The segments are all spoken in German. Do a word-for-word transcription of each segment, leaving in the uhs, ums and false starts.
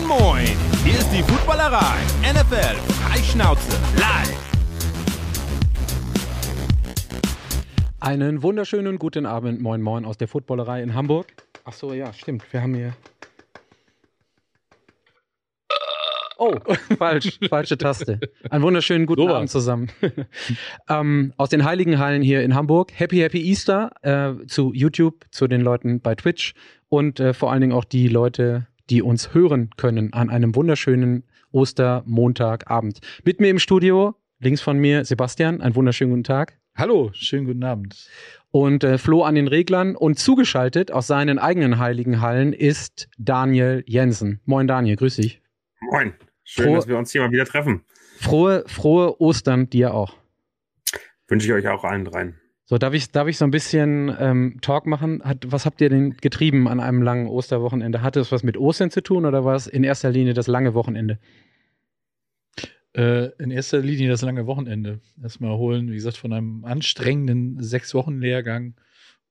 Moin Moin, hier ist die Footballerei, N F L Freischnauze live. Einen wunderschönen guten Abend, Moin Moin aus der Footballerei in Hamburg. Achso, ja, stimmt, wir haben hier... Oh, falsch, falsche Taste. Einen wunderschönen guten so Abend zusammen. ähm, aus den Heiligen Hallen hier in Hamburg. Happy, happy Easter äh, zu YouTube, zu den Leuten bei Twitch und äh, vor allen Dingen auch die Leute, die uns hören können an einem wunderschönen Ostermontagabend. Mit mir im Studio, links von mir, Sebastian. Einen wunderschönen guten Tag. Hallo, schönen guten Abend. Und äh, Flo an den Reglern. Und zugeschaltet aus seinen eigenen Heiligen Hallen ist Daniel Jensen. Moin Daniel, grüß dich. Moin. Schön, frohe, dass wir uns hier mal wieder treffen. Frohe, frohe Ostern dir auch. Wünsche ich euch auch allen dreien. So, darf ich, darf ich so ein bisschen ähm, Talk machen? Hat, was habt ihr denn getrieben an einem langen Osterwochenende? Hatte es was mit Ostern zu tun oder war es in erster Linie das lange Wochenende? Äh, in erster Linie das lange Wochenende. Erstmal holen, wie gesagt, von einem anstrengenden Sechs-Wochen-Lehrgang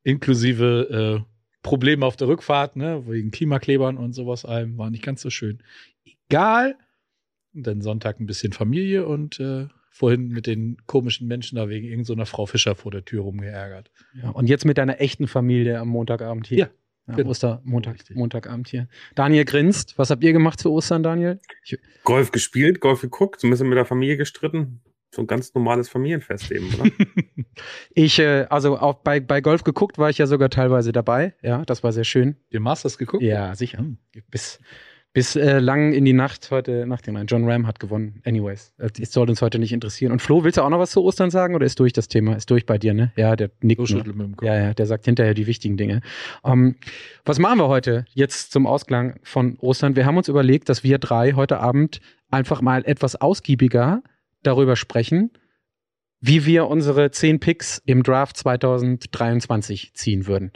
inklusive äh, Probleme auf der Rückfahrt, ne, wegen Klimaklebern und sowas allem. War nicht ganz so schön. Egal. Und dann Sonntag ein bisschen Familie und äh, vorhin mit den komischen Menschen da wegen irgendeiner Frau Fischer vor der Tür rumgeärgert. Ja, und jetzt mit deiner echten Familie am Montagabend hier. Ja, ja, genau. Ostermontag, oh, Montagabend hier. Daniel grinst. Was habt ihr gemacht zu Ostern, Daniel? Ich Golf gespielt, Golf geguckt, so ein bisschen mit der Familie gestritten. So ein ganz normales Familienfest eben, oder? ich, äh, also auch bei, bei Golf geguckt war ich ja sogar teilweise dabei. Ja, das war sehr schön. Ihr Masters geguckt? Ja, sicher. Hm. Bis... Bis äh, lang in die Nacht heute Nacht hinein. John Ram hat gewonnen. Anyways, das soll uns heute nicht interessieren. Und Flo, willst du auch noch was zu Ostern sagen oder ist durch das Thema? Ist durch bei dir, ne? Ja, der nickt. So ja, ja, der sagt hinterher die wichtigen Dinge. Um, was machen wir heute jetzt zum Ausklang von Ostern? Wir haben uns überlegt, dass wir drei heute Abend einfach mal etwas ausgiebiger darüber sprechen, wie wir unsere zehn Picks im Draft zwanzig dreiundzwanzig ziehen würden.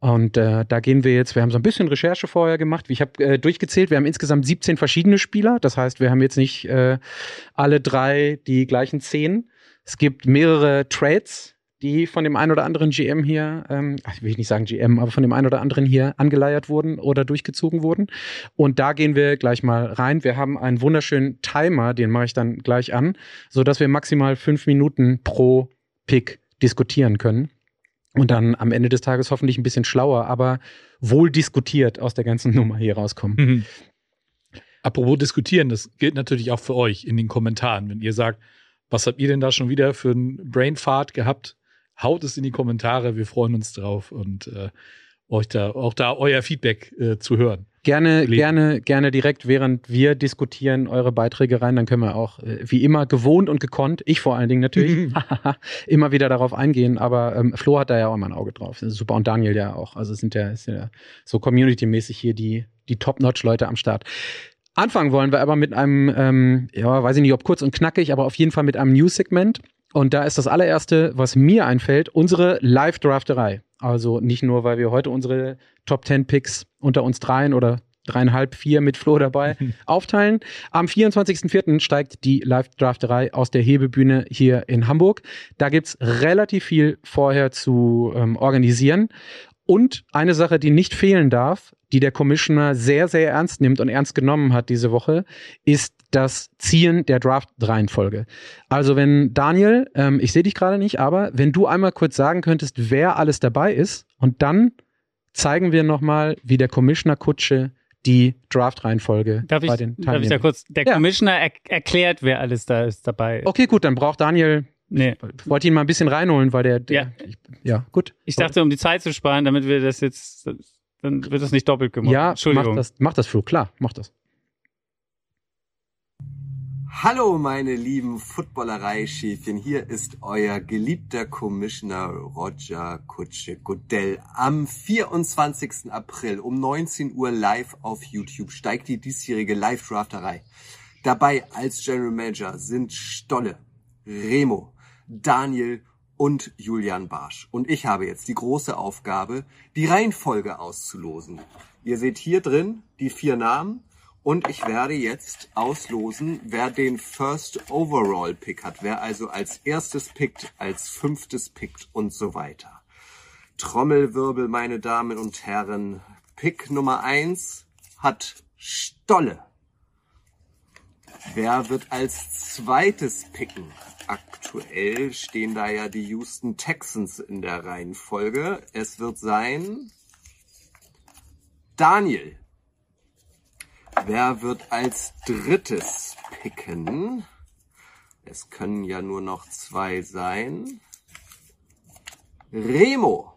Und äh, da gehen wir jetzt, wir haben so ein bisschen Recherche vorher gemacht. Ich habe äh, durchgezählt, wir haben insgesamt siebzehn verschiedene Spieler. Das heißt, wir haben jetzt nicht äh, alle drei die gleichen zehn. Es gibt mehrere Trades, die von dem einen oder anderen G M hier, ähm, will ich nicht sagen G M, aber von dem einen oder anderen hier angeleiert wurden oder durchgezogen wurden. Und da gehen wir gleich mal rein. Wir haben einen wunderschönen Timer, den mache ich dann gleich an, sodass wir maximal fünf Minuten pro Pick diskutieren können. Und dann am Ende des Tages hoffentlich ein bisschen schlauer, aber wohl diskutiert aus der ganzen Nummer hier rauskommen. Mhm. Apropos diskutieren, das gilt natürlich auch für euch in den Kommentaren. Wenn ihr sagt, was habt ihr denn da schon wieder für einen Brainfart gehabt, haut es in die Kommentare, wir freuen uns drauf und äh, euch da auch da euer Feedback äh, zu hören. Gerne, Leben. gerne, gerne direkt, während wir diskutieren, eure Beiträge rein. Dann können wir auch, äh, wie immer, gewohnt und gekonnt, ich vor allen Dingen natürlich, immer wieder darauf eingehen. Aber ähm, Flo hat da ja auch immer ein Auge drauf. Das ist super. Und Daniel ja auch. Also sind ja, sind ja so community-mäßig hier die, die Top-Notch-Leute am Start. Anfangen wollen wir aber mit einem, ähm, ja, weiß ich nicht, ob kurz und knackig, aber auf jeden Fall mit einem News-Segment. Und da ist das allererste, was mir einfällt, unsere Live-Drafterei. Also nicht nur, weil wir heute unsere Top zehn Picks unter uns dreien oder dreieinhalb, vier mit Flo dabei aufteilen. Am vierundzwanzigsten vierten steigt die Live-Drafterei aus der Hebebühne hier in Hamburg. Da gibt es relativ viel vorher zu ähm, organisieren. Und eine Sache, die nicht fehlen darf, die der Commissioner sehr, sehr ernst nimmt und ernst genommen hat diese Woche, ist das Ziehen der Draft-Reihenfolge. Also wenn Daniel, ähm, ich sehe dich gerade nicht, aber wenn du einmal kurz sagen könntest, wer alles dabei ist und dann zeigen wir nochmal, wie der Commissioner Kutsche die Draft-Reihenfolge bei den Teilnehmern. Darf ich da kurz, der ja. Commissioner er- erklärt, wer alles da ist dabei. Okay, gut, dann braucht Daniel... Nee. Ich wollte ihn mal ein bisschen reinholen, weil der... der ja. Ich, ja, gut. Ich dachte, um die Zeit zu sparen, damit wir das jetzt... Dann wird das nicht doppelt gemacht. Ja, Entschuldigung. Mach das, mach das, Flo. Klar, mach das. Hallo, meine lieben Footballerei-Schäfchen. Hier ist euer geliebter Commissioner Roger Kutsche-Goodell. Am vierundzwanzigsten April um neunzehn Uhr live auf YouTube steigt die diesjährige Live-Drafterei. Dabei als General Manager sind Stolle, Remo, Daniel und Julian Barsch. Und ich habe jetzt die große Aufgabe, die Reihenfolge auszulosen. Ihr seht hier drin die vier Namen und ich werde jetzt auslosen, wer den First Overall Pick hat, wer also als erstes pickt, als fünftes pickt und so weiter. Trommelwirbel, meine Damen und Herren. Pick Nummer eins hat Stolle. Wer wird als zweites picken? Aktuell stehen da ja die Houston Texans in der Reihenfolge. Es wird sein Daniel. Wer wird als drittes picken? Es können ja nur noch zwei sein. Remo.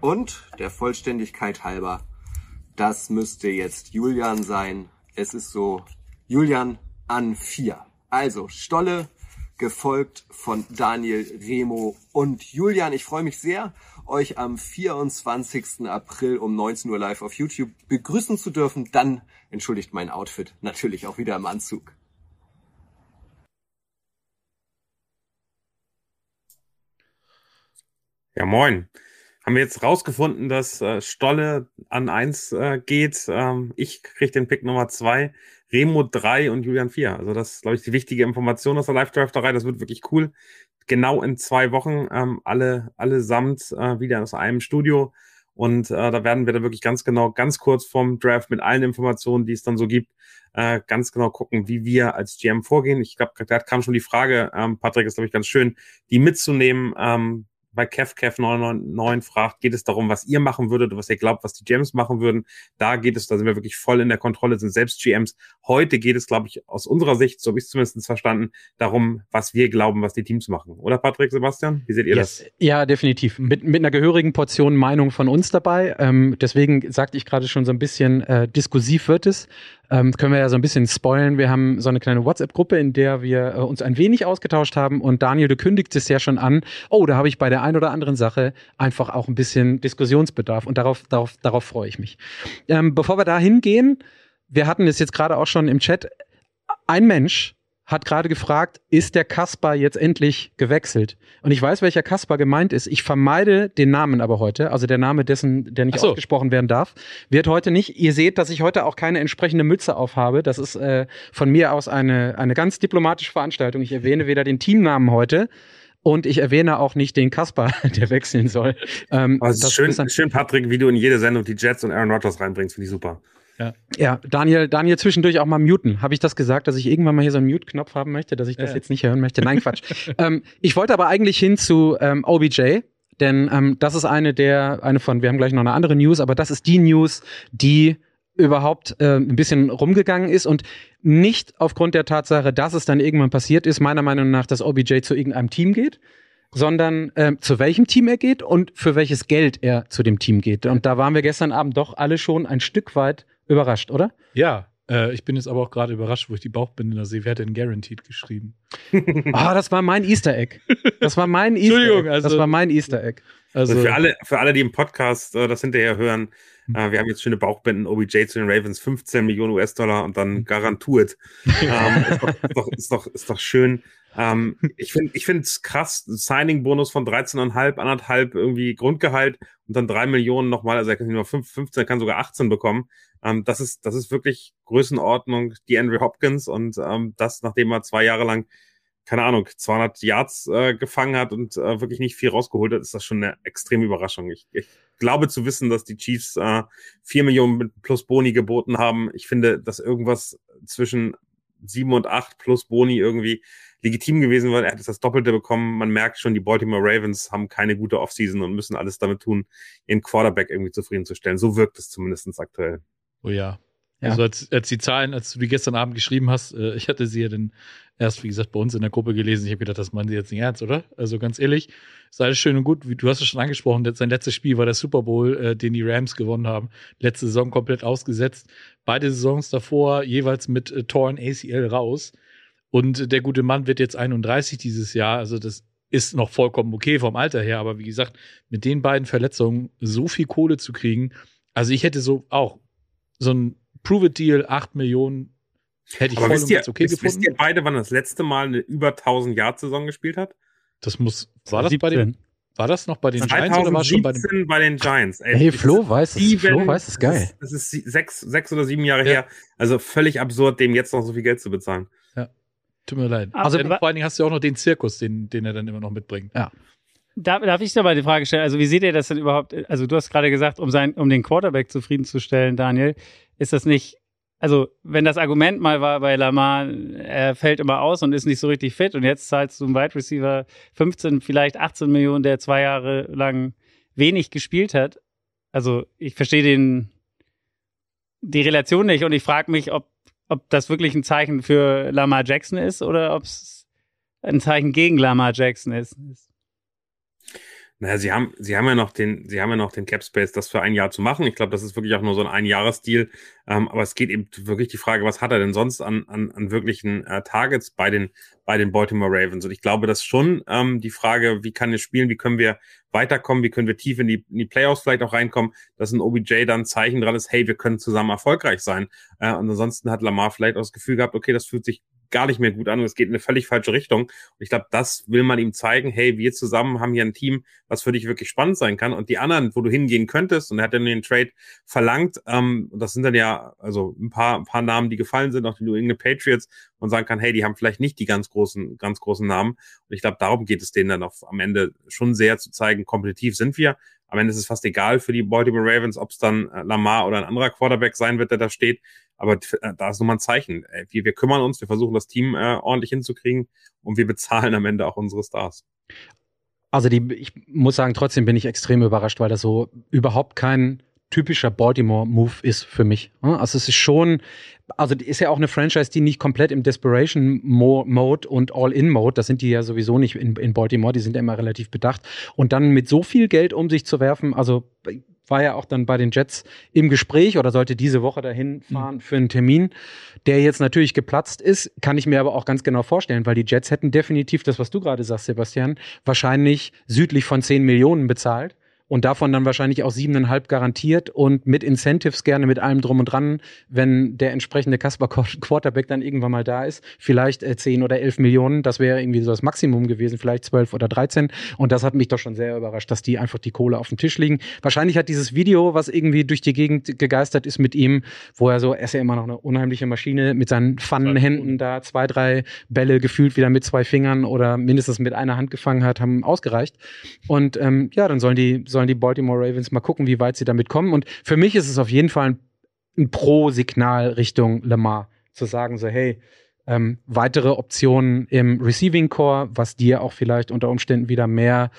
Und der Vollständigkeit halber, das müsste jetzt Julian sein. Es ist so, Julian an vier. Also Stolle, gefolgt von Daniel, Remo und Julian. Ich freue mich sehr, euch am vierundzwanzigsten April um neunzehn Uhr live auf YouTube begrüßen zu dürfen. Dann entschuldigt mein Outfit, natürlich auch wieder im Anzug. Ja, moin. Haben wir jetzt rausgefunden, dass äh, Stolle an eins äh, geht. Ähm, ich kriege den Pick Nummer zwei, Remo drei und Julian vier. Also das ist, glaube ich, die wichtige Information aus der Live-Drafterei. Das wird wirklich cool. Genau in zwei Wochen ähm, alle allesamt äh, wieder aus einem Studio. Und äh, da werden wir dann wirklich ganz genau, ganz kurz vorm Draft mit allen Informationen, die es dann so gibt, äh, ganz genau gucken, wie wir als G M vorgehen. Ich glaube, da kam schon die Frage, ähm, Patrick, ist, glaube ich, ganz schön, die mitzunehmen, ähm, bei neun neun neun fragt, geht es darum, was ihr machen würdet, was ihr glaubt, was die G Ms machen würden. Da geht es, da sind wir wirklich voll in der Kontrolle, sind selbst G Ms. Heute geht es, glaube ich, aus unserer Sicht, so habe ich es zumindest verstanden, darum, was wir glauben, was die Teams machen. Oder Patrick, Sebastian? Wie seht ihr yes. das? Ja, definitiv. Mit, mit einer gehörigen Portion Meinung von uns dabei. Ähm, deswegen sagte ich gerade schon so ein bisschen, äh, diskursiv wird es. Ähm, können wir ja so ein bisschen spoilen. Wir haben so eine kleine WhatsApp-Gruppe, in der wir äh, uns ein wenig ausgetauscht haben. Und Daniel, du kündigst es ja schon an. Oh, da habe ich bei der einen oder anderen Sache einfach auch ein bisschen Diskussionsbedarf. Und darauf, darauf, darauf freue ich mich. Ähm, bevor wir da hingehen, wir hatten es jetzt gerade auch schon im Chat. Ein Mensch hat gerade gefragt, ist der Kaspar jetzt endlich gewechselt? Und ich weiß, welcher Kaspar gemeint ist. Ich vermeide den Namen aber heute, also der Name dessen, der nicht so ausgesprochen werden darf, wird heute nicht. Ihr seht, dass ich heute auch keine entsprechende Mütze aufhabe. Das ist äh, von mir aus eine, eine ganz diplomatische Veranstaltung. Ich erwähne weder den Teamnamen heute, und ich erwähne auch nicht den Kaspar, der wechseln soll. Ähm, aber es ist schön, ist schön, Patrick, wie du in jede Sendung die Jets und Aaron Rodgers reinbringst. Finde ich super. Ja. ja, Daniel, Daniel zwischendurch auch mal muten. Habe ich das gesagt, dass ich irgendwann mal hier so einen Mute-Knopf haben möchte, dass ich das ja. jetzt nicht hören möchte? Nein, Quatsch. ähm, ich wollte aber eigentlich hin zu ähm, O B J, denn ähm, das ist eine der, eine von, wir haben gleich noch eine andere News, aber das ist die News, die überhaupt äh, ein bisschen rumgegangen ist und nicht aufgrund der Tatsache, dass es dann irgendwann passiert ist, meiner Meinung nach, dass O B J zu irgendeinem Team geht, sondern äh, zu welchem Team er geht und für welches Geld er zu dem Team geht. Und da waren wir gestern Abend doch alle schon ein Stück weit überrascht, oder? Ja, äh, ich bin jetzt aber auch gerade überrascht, wo ich die Bauchbinde da sehe. Wer hat denn Guaranteed geschrieben? Ah, oh, das war mein Easter Egg. Das war mein Easter Egg. Entschuldigung, also, das war mein Easter Egg. Also, also für alle, für alle, die im Podcast äh, das hinterher hören, äh, wir haben jetzt schöne Bauchbinden, O B J zu den Ravens, fünfzehn Millionen U S Dollar und dann garantiert. ähm, ist, doch, ist, doch, ist, doch, ist doch schön. Ähm, ich finde ich finde es krass, Signing-Bonus von dreizehn Komma fünf, anderthalb irgendwie Grundgehalt und dann drei Millionen nochmal, also er kann nur fünfzehn, kann sogar achtzehn bekommen. Ähm, das ist das ist wirklich Größenordnung, die Andrew Hopkins, und ähm, das, nachdem er zwei Jahre lang, keine Ahnung, zweihundert Yards äh, gefangen hat und äh, wirklich nicht viel rausgeholt hat, ist das schon eine extreme Überraschung. Ich, ich glaube zu wissen, dass die Chiefs äh, vier Millionen plus Boni geboten haben. Ich finde, dass irgendwas zwischen sieben und acht plus Boni irgendwie legitim gewesen war. Er hat jetzt das Doppelte bekommen. Man merkt schon, die Baltimore Ravens haben keine gute Offseason und müssen alles damit tun, ihren Quarterback irgendwie zufriedenzustellen. So wirkt es zumindest aktuell. Oh ja. Ja. Also als, als die Zahlen, als du die gestern Abend geschrieben hast, äh, ich hatte sie ja dann erst, wie gesagt, bei uns in der Gruppe gelesen. Ich habe gedacht, das meinen sie jetzt nicht ernst, oder? Also ganz ehrlich, ist alles schön und gut. Wie, du hast es schon angesprochen, sein letztes Spiel war der Super Bowl, äh, den die Rams gewonnen haben. Letzte Saison komplett ausgesetzt. Beide Saisons davor jeweils mit äh, Torn A C L raus. Und der gute Mann wird jetzt einunddreißig dieses Jahr. Also das ist noch vollkommen okay vom Alter her. Aber wie gesagt, mit den beiden Verletzungen so viel Kohle zu kriegen. Also ich hätte so auch so ein Prove-It-Deal, acht Millionen, hätte ich voll und ganz okay gefunden. Wisst ihr beide, wann das letzte Mal eine über tausend-Yard-Saison gespielt hat? Das muss, war das bei den, war das noch bei den Giants oder war schon bei den, bei den Giants? Ey, hey, Flo weiß es, Flo weiß es, geil. Das ist, das ist sechs, sechs oder sieben Jahre ja. her, also völlig absurd, dem jetzt noch so viel Geld zu bezahlen. Ja, tut mir leid. Also, also vor allen Dingen hast du ja auch noch den Zirkus, den, den er dann immer noch mitbringt. Ja. Darf, darf ich da mal die Frage stellen? Also wie seht ihr das denn überhaupt? Also du hast gerade gesagt, um, sein, um den Quarterback zufriedenzustellen, Daniel, ist das nicht, also wenn das Argument mal war bei Lamar, er fällt immer aus und ist nicht so richtig fit und jetzt zahlst du einen Wide Receiver fünfzehn, vielleicht achtzehn Millionen, der zwei Jahre lang wenig gespielt hat. Also ich verstehe den, die Relation nicht und ich frage mich, ob, ob das wirklich ein Zeichen für Lamar Jackson ist oder ob es ein Zeichen gegen Lamar Jackson ist. Naja, sie haben, sie haben ja noch den, sie haben ja noch den Cap Space, das für ein Jahr zu machen. Ich glaube, das ist wirklich auch nur so ein Ein-Jahres-Deal. Ähm, aber es geht eben wirklich die Frage, was hat er denn sonst an, an, an wirklichen äh, Targets bei den, bei den Baltimore Ravens? Und ich glaube, das ist schon ähm, die Frage, wie kann er spielen? Wie können wir weiterkommen? Wie können wir tief in die, in die Playoffs vielleicht auch reinkommen? Dass ein O B J dann ein Zeichen dran ist, hey, wir können zusammen erfolgreich sein. Äh, und ansonsten hat Lamar vielleicht auch das Gefühl gehabt, okay, das fühlt sich gar nicht mehr gut an und es geht in eine völlig falsche Richtung. Und ich glaube, das will man ihm zeigen, hey, wir zusammen haben hier ein Team, was für dich wirklich spannend sein kann und die anderen, wo du hingehen könntest, und er hat dann den Trade verlangt, ähm, das sind dann ja also ein paar ein paar Namen, die gefallen sind, auch die New England Patriots, und sagen kann, hey, die haben vielleicht nicht die ganz großen ganz großen Namen, und ich glaube, darum geht es denen dann auch am Ende schon sehr, zu zeigen, kompetitiv sind wir. Am Ende ist es fast egal für die Baltimore Ravens, ob es dann Lamar oder ein anderer Quarterback sein wird, der da steht. Aber da ist nochmal ein Zeichen. Wir, wir kümmern uns, wir versuchen, das Team äh, ordentlich hinzukriegen, und wir bezahlen am Ende auch unsere Stars. Also die, ich muss sagen, trotzdem bin ich extrem überrascht, weil das so überhaupt kein typischer Baltimore-Move ist für mich. Also es ist schon, also ist ja auch eine Franchise, die nicht komplett im Desperation-Mode und All-In-Mode, das sind die ja sowieso nicht in, in Baltimore, die sind ja immer relativ bedacht. Und dann mit so viel Geld um sich zu werfen, also war ja auch dann bei den Jets im Gespräch oder sollte diese Woche dahin fahren für einen Termin, der jetzt natürlich geplatzt ist, kann ich mir aber auch ganz genau vorstellen, weil die Jets hätten definitiv das, was du gerade sagst, Sebastian, wahrscheinlich südlich von zehn Millionen bezahlt und davon dann wahrscheinlich auch siebeneinhalb garantiert und mit Incentives, gerne mit allem drum und dran, wenn der entsprechende Kasper Quarterback dann irgendwann mal da ist, vielleicht zehn oder elf Millionen, das wäre irgendwie so das Maximum gewesen, vielleicht zwölf oder dreizehn, und das hat mich doch schon sehr überrascht, dass die einfach die Kohle auf dem Tisch liegen. Wahrscheinlich hat dieses Video, was irgendwie durch die Gegend gegeistert ist mit ihm, wo er so, er ist ja immer noch eine unheimliche Maschine, mit seinen Pfannenhänden da zwei, drei Bälle gefühlt wieder mit zwei Fingern oder mindestens mit einer Hand gefangen hat, haben ausgereicht, und ähm, ja, dann sollen die sollen die Baltimore Ravens mal gucken, wie weit sie damit kommen. Und für mich ist es auf jeden Fall ein, ein Pro-Signal Richtung Lamar, zu sagen so, hey, ähm, weitere Optionen im Receiving Core, was dir auch vielleicht unter Umständen wieder mehr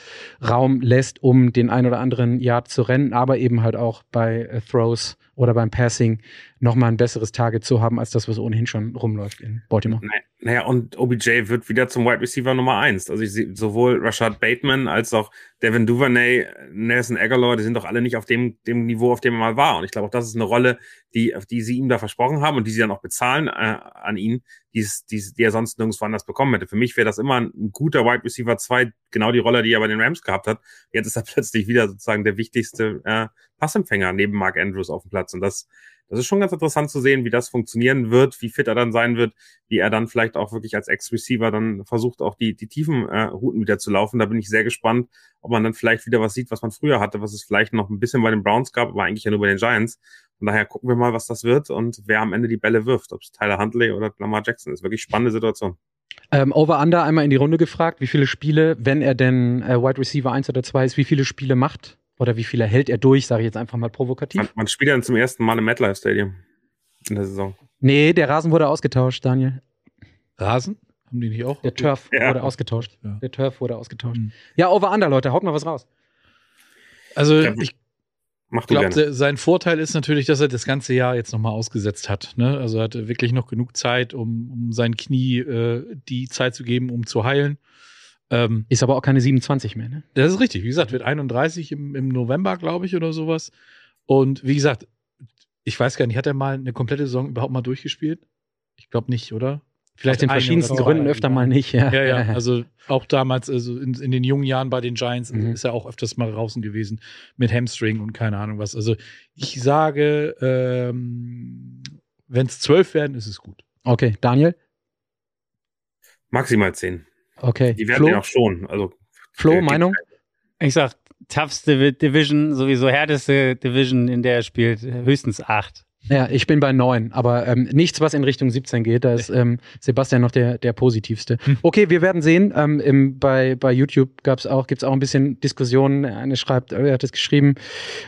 Raum lässt, um den ein oder anderen Yard zu rennen, aber eben halt auch bei äh, Throws oder beim Passing nochmal ein besseres Target zu haben, als das, was ohnehin schon rumläuft in Baltimore. Nein. Naja, und O B J wird wieder zum Wide Receiver Nummer eins. Also ich sehe sowohl Rashad Bateman als auch Devin Duvernay, Nelson Aguilar, die sind doch alle nicht auf dem, dem Niveau, auf dem er mal war. Und ich glaube auch, das ist eine Rolle, die, auf die sie ihm da versprochen haben und die sie dann auch bezahlen äh, an ihn, die's, die's, die er sonst nirgendwo anders bekommen hätte. Für mich wäre das immer ein, ein guter Wide Receiver zwei, genau die Rolle, die er bei den Rams gehabt hat. Jetzt ist er plötzlich wieder sozusagen der wichtigste äh, Passempfänger neben Mark Andrews auf dem Platz. Und das Das ist schon ganz interessant zu sehen, wie das funktionieren wird, wie fit er dann sein wird, wie er dann vielleicht auch wirklich als Ex-Receiver dann versucht, auch die, die tiefen äh, Routen wieder zu laufen. Da bin ich sehr gespannt, ob man dann vielleicht wieder was sieht, was man früher hatte, was es vielleicht noch ein bisschen bei den Browns gab, aber eigentlich ja nur bei den Giants. Von daher gucken wir mal, was das wird und wer am Ende die Bälle wirft, ob es Tyler Huntley oder Lamar Jackson ist. Wirklich spannende Situation. Ähm, Over-Under einmal in die Runde gefragt, wie viele Spiele, wenn er denn äh, Wide Receiver eins oder zwei ist, wie viele Spiele macht? Oder wie viel hält er durch, sage ich jetzt einfach mal provokativ. Man, man spielt ja zum ersten Mal im MetLife Stadium in der Saison. Nee, der Rasen wurde ausgetauscht, Daniel. Rasen? Haben die nicht auch? Der Turf ja. wurde ausgetauscht. Ja. Der Turf wurde ausgetauscht. Mhm. Ja, Over-Under, Leute, haut mal was raus. Also ich, ich glaube, sein Vorteil ist natürlich, dass er das ganze Jahr jetzt nochmal ausgesetzt hat. Ne? Also er hatte wirklich noch genug Zeit, um, um sein Knie äh, die Zeit zu geben, um zu heilen. Ähm, ist aber auch keine siebenundzwanzig mehr, ne? Das ist richtig. Wie gesagt, wird einunddreißig im, im November, glaube ich, oder sowas. Und wie gesagt, ich weiß gar nicht, hat er mal eine komplette Saison überhaupt mal durchgespielt? Ich glaube nicht, oder? Vielleicht in verschiedensten Gründen öfter mal nicht, ja. Ja, ja. Also auch damals, also in, in den jungen Jahren bei den Giants, mhm. ist er auch öfters mal draußen gewesen mit Hamstring und keine Ahnung was. Also ich sage, ähm, wenn es zwölf werden, ist es gut. Okay, Daniel? Maximal zehn. Okay. Die werden ja auch schon. Also, Flo, Meinung? Ich sag, toughste Division, sowieso härteste Division, in der er spielt, höchstens acht. Ja, ich bin bei neun, aber ähm, nichts, was in Richtung siebzehn geht. Da ist ähm, Sebastian noch der, der Positivste. Okay, wir werden sehen. Ähm, im, bei, bei YouTube gab's auch, gibt's auch ein bisschen Diskussionen. Eine schreibt, er hat es geschrieben,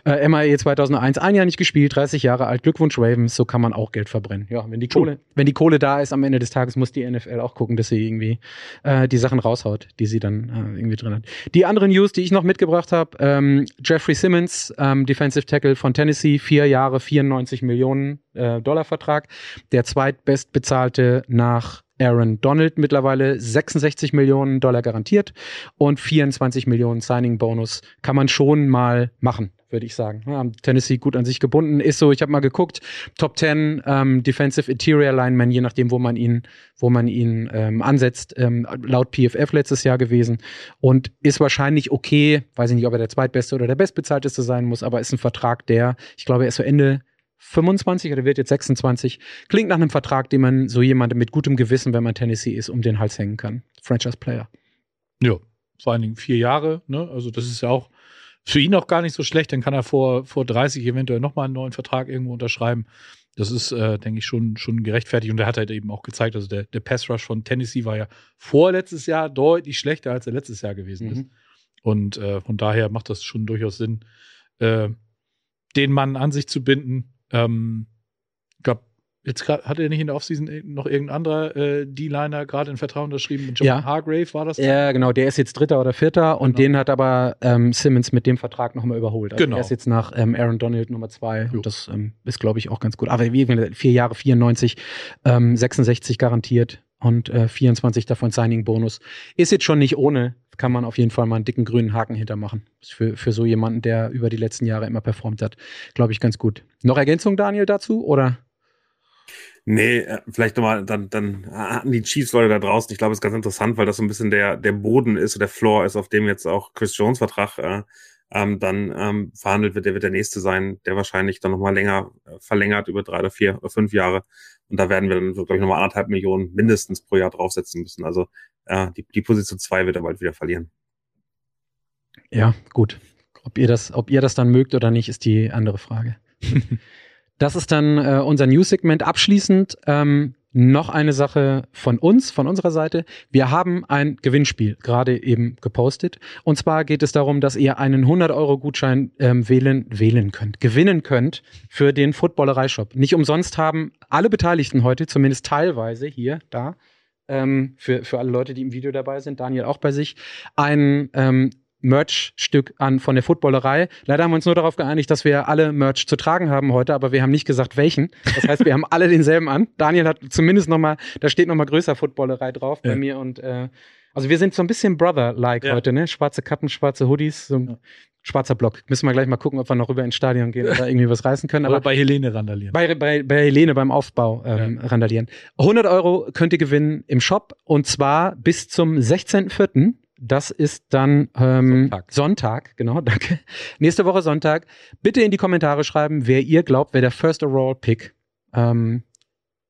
äh, M I E zweitausendeins, ein Jahr nicht gespielt, dreißig Jahre alt, Glückwunsch Ravens, so kann man auch Geld verbrennen. Ja, wenn die Kohle, cool. wenn die Kohle da ist am Ende des Tages, muss die N F L auch gucken, dass sie irgendwie äh, die Sachen raushaut, die sie dann äh, irgendwie drin hat. Die anderen News, die ich noch mitgebracht habe, ähm, Jeffrey Simmons, ähm, Defensive Tackle von Tennessee, vier Jahre, vierundneunzig Millionen Dollar Vertrag. Der zweitbestbezahlte nach Aaron Donald, mittlerweile sechsundsechzig Millionen Dollar garantiert und vierundzwanzig Millionen Signing-Bonus. Kann man schon mal machen, würde ich sagen. Ja, Tennessee gut an sich gebunden. Ist so, ich habe mal geguckt, Top zehn ähm, Defensive Interior Lineman, je nachdem, wo man ihn, wo man ihn ähm, ansetzt, ähm, laut P F F letztes Jahr gewesen. Und ist wahrscheinlich okay, weiß ich nicht, ob er der zweitbeste oder der bestbezahlteste sein muss, aber ist ein Vertrag, der, ich glaube, er ist zu Ende fünfundzwanzig oder wird jetzt sechsundzwanzig. Klingt nach einem Vertrag, den man so jemandem mit gutem Gewissen, wenn man Tennessee ist, um den Hals hängen kann. Franchise-Player. Ja, vor allen Dingen vier Jahre, ne? Also das ist ja auch für ihn auch gar nicht so schlecht. Dann kann er vor, vor dreißig eventuell nochmal einen neuen Vertrag irgendwo unterschreiben. Das ist, äh, denke ich, schon, schon gerechtfertigt. Und er hat halt eben auch gezeigt, also der, der Pass-Rush von Tennessee war ja vorletztes Jahr deutlich schlechter, als er letztes Jahr gewesen mhm. ist. Und äh, von daher macht das schon durchaus Sinn, äh, den Mann an sich zu binden. Ähm, ich glaube, jetzt grad, hatte er nicht in der Offseason noch irgendein anderer äh, D-Liner gerade in Vertrag unterschrieben? Mit John ja. Hargrave war das? Ja, genau. Der ist jetzt Dritter oder Vierter genau. und den hat aber ähm, Simmons mit dem Vertrag nochmal überholt. Also genau. Er ist jetzt nach ähm, Aaron Donald Nummer zwei. Und das ähm, ist, glaube ich, auch ganz gut. Aber wie gesagt, vier Jahre, vierundneunzig, ähm, sechsundsechzig garantiert und äh, vierundzwanzig davon Signing-Bonus. Ist jetzt schon nicht ohne. Kann man auf jeden Fall mal einen dicken grünen Haken hintermachen. Für, für so jemanden, der über die letzten Jahre immer performt hat, glaube ich, ganz gut. Noch Ergänzung, Daniel, dazu, oder? Nee, vielleicht nochmal, dann, dann hatten die Chiefs-Leute da draußen, ich glaube, es ist ganz interessant, weil das so ein bisschen der, der Boden ist, der Floor ist, auf dem jetzt auch Chris Jones Vertrag äh, ähm, dann ähm, verhandelt wird. Der wird der Nächste sein, der wahrscheinlich dann nochmal länger äh, verlängert, über drei oder vier oder fünf Jahre. Und da werden wir dann, glaube ich, nochmal anderthalb Millionen mindestens pro Jahr draufsetzen müssen. Also äh, die, die Position zwei wird er bald wieder verlieren. Ja, gut. Ob ihr das, ob ihr das dann mögt oder nicht, ist die andere Frage. Das ist dann äh, unser News-Segment. Abschließend ähm, noch eine Sache von uns, von unserer Seite. Wir haben ein Gewinnspiel gerade eben gepostet. Und zwar geht es darum, dass ihr einen hundert-Euro-Gutschein ähm, wählen, wählen könnt, gewinnen könnt für den Footballerei-Shop. Nicht umsonst haben alle Beteiligten heute, zumindest teilweise hier, da, ähm, für, für alle Leute, die im Video dabei sind, Daniel auch bei sich, einen ähm, Merch-Stück an von der Footballerei. Leider haben wir uns nur darauf geeinigt, dass wir alle Merch zu tragen haben heute, aber wir haben nicht gesagt, welchen. Das heißt, wir haben alle denselben an. Daniel hat zumindest nochmal, da steht nochmal größer Footballerei drauf ja. bei mir und äh, also wir sind so ein bisschen Brother-like ja. heute, ne? Schwarze Kappen, schwarze Hoodies, so ein ja. schwarzer Block. Müssen wir gleich mal gucken, ob wir noch rüber ins Stadion gehen oder irgendwie was reißen können. Aber, aber bei Helene randalieren. Bei, bei, bei Helene beim Aufbau ähm, ja. randalieren. hundert Euro könnt ihr gewinnen im Shop und zwar bis zum sechzehnten vierten. Das ist dann ähm, Sonntag. Sonntag, genau, danke. Nächste Woche Sonntag. Bitte in die Kommentare schreiben, wer ihr glaubt, wer der First Overall Pick ähm,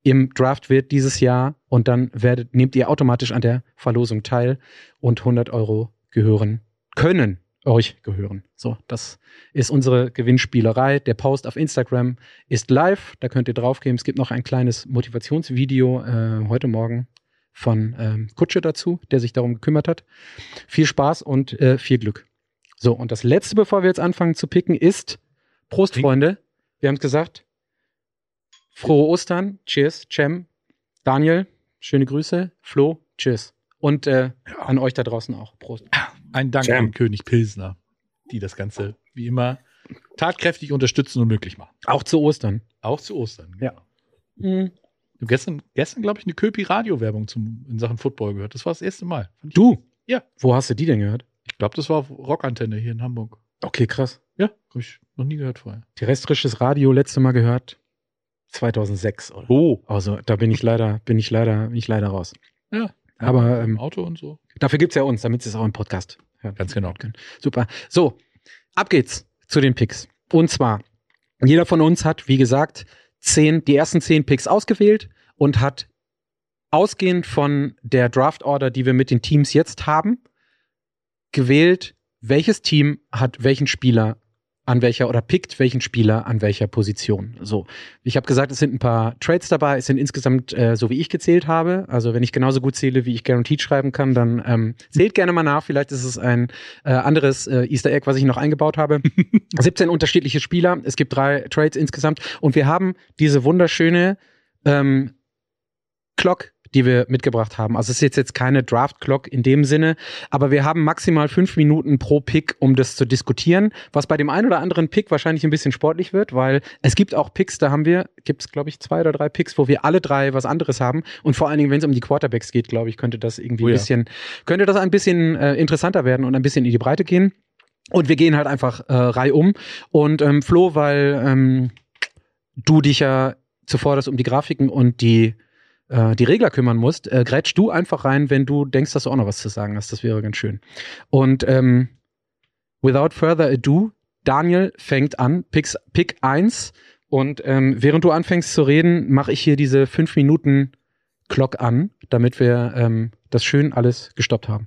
im Draft wird dieses Jahr. Und dann werdet, nehmt ihr automatisch an der Verlosung teil und hundert Euro gehören können. Euch gehören. So, das ist unsere Gewinnspielerei. Der Post auf Instagram ist live. Da könnt ihr draufgehen. Es gibt noch ein kleines Motivationsvideo äh, heute Morgen von ähm, Kutsche dazu, der sich darum gekümmert hat. Viel Spaß und äh, viel Glück. So, und das Letzte, bevor wir jetzt anfangen zu picken, ist Prost, Trink. Freunde. Wir haben es gesagt. Frohe Ostern. Cheers. Cem. Daniel, schöne Grüße. Flo, cheers. Und äh, ja. an euch da draußen auch. Prost. Ein Dank Cem. An König Pilsner, die das Ganze, wie immer, tatkräftig unterstützen und möglich machen. Auch zu Ostern. Auch zu Ostern, genau. Ja. Mhm. Gestern, gestern glaube ich, eine Köpi-Radio-Werbung in Sachen Football gehört. Das war das erste Mal. Du? Ja. Wo hast du die denn gehört? Ich glaube, das war auf Rockantenne hier in Hamburg. Okay, krass. Ja, habe ich noch nie gehört vorher. Terrestrisches Radio, letzte Mal gehört zweitausendsechs, oder? Oh. Also, da bin ich leider, bin ich leider, bin ich leider raus. Ja. Aber, ähm, Auto und so. Dafür gibt's ja uns, damit sie es auch im Podcast hören. Ganz genau. Super. So, ab geht's zu den Picks. Und zwar, jeder von uns hat, wie gesagt, Zehn, die ersten zehn Picks ausgewählt und hat ausgehend von der Draft-Order, die wir mit den Teams jetzt haben, gewählt, welches Team hat welchen Spieler an welcher oder pickt welchen Spieler an welcher Position. So, ich habe gesagt, es sind ein paar Trades dabei, es sind insgesamt äh, so wie ich gezählt habe, also wenn ich genauso gut zähle, wie ich Guaranteed schreiben kann, dann ähm, zählt gerne mal nach, vielleicht ist es ein äh, anderes äh, Easter Egg, was ich noch eingebaut habe. siebzehn unterschiedliche Spieler, es gibt drei Trades insgesamt und wir haben diese wunderschöne ähm, Clock, die wir mitgebracht haben. Also es ist jetzt keine Draft-Clock in dem Sinne, aber wir haben maximal fünf Minuten pro Pick, um das zu diskutieren, was bei dem einen oder anderen Pick wahrscheinlich ein bisschen sportlich wird, weil es gibt auch Picks, da haben wir, gibt es glaube ich zwei oder drei Picks, wo wir alle drei was anderes haben und vor allen Dingen, wenn es um die Quarterbacks geht, glaube ich, könnte das irgendwie oh ja. ein bisschen, könnte das ein bisschen äh, interessanter werden und ein bisschen in die Breite gehen und wir gehen halt einfach äh, reihum und ähm, Flo, weil ähm, du dich ja zuvorderst um die Grafiken und die die Regler kümmern musst, äh, grätsch du einfach rein, wenn du denkst, dass du auch noch was zu sagen hast. Das wäre ganz schön. Und ähm, without further ado, Daniel fängt an, Picks, Pick eins. Und ähm, während du anfängst zu reden, mache ich hier diese fünf Minuten Clock an, damit wir ähm, das schön alles gestoppt haben.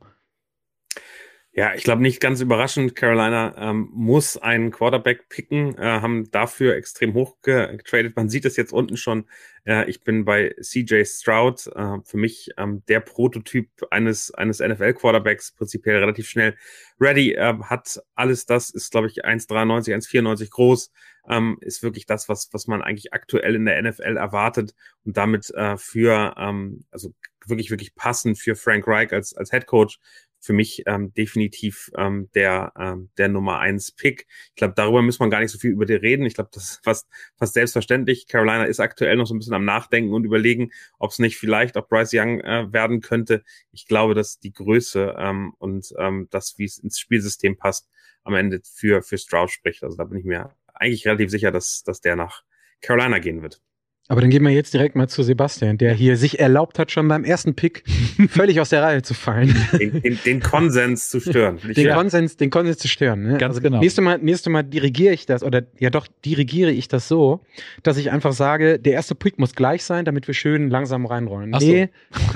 Ja, ich glaube, nicht ganz überraschend. Carolina ähm, muss einen Quarterback picken, äh, haben dafür extrem hoch getradet. Man sieht es jetzt unten schon. Äh, ich bin bei C J. Stroud. Äh, für mich ähm, der Prototyp eines eines N F L-Quarterbacks, prinzipiell relativ schnell ready. Äh, hat alles das, ist, glaube ich, eins Komma dreiundneunzig, eins Komma vierundneunzig groß. Ähm, ist wirklich das, was was man eigentlich aktuell in der N F L erwartet und damit äh, für, ähm, also wirklich, wirklich passend für Frank Reich als als Head Coach. Für mich ähm, definitiv ähm, der ähm, der Nummer eins Pick. Ich glaube, darüber muss man gar nicht so viel über die reden. Ich glaube, das ist fast fast selbstverständlich. Carolina ist aktuell noch so ein bisschen am Nachdenken und überlegen, ob es nicht vielleicht auch Bryce Young äh, werden könnte. Ich glaube, dass die Größe ähm, und ähm, das, wie es ins Spielsystem passt, am Ende für für Stroud spricht. Also da bin ich mir eigentlich relativ sicher, dass dass der nach Carolina gehen wird. Aber dann gehen wir jetzt direkt mal zu Sebastian, der hier sich erlaubt hat, schon beim ersten Pick völlig aus der Reihe zu fallen. Den, den, den Konsens zu stören. Den, ja. Konsens, den Konsens zu stören. Ne? Ganz also genau. Nächstes Mal, nächstes Mal dirigiere ich das, oder ja doch, dirigiere ich das so, dass ich einfach sage, der erste Pick muss gleich sein, damit wir schön langsam reinrollen. Ach so. Nee,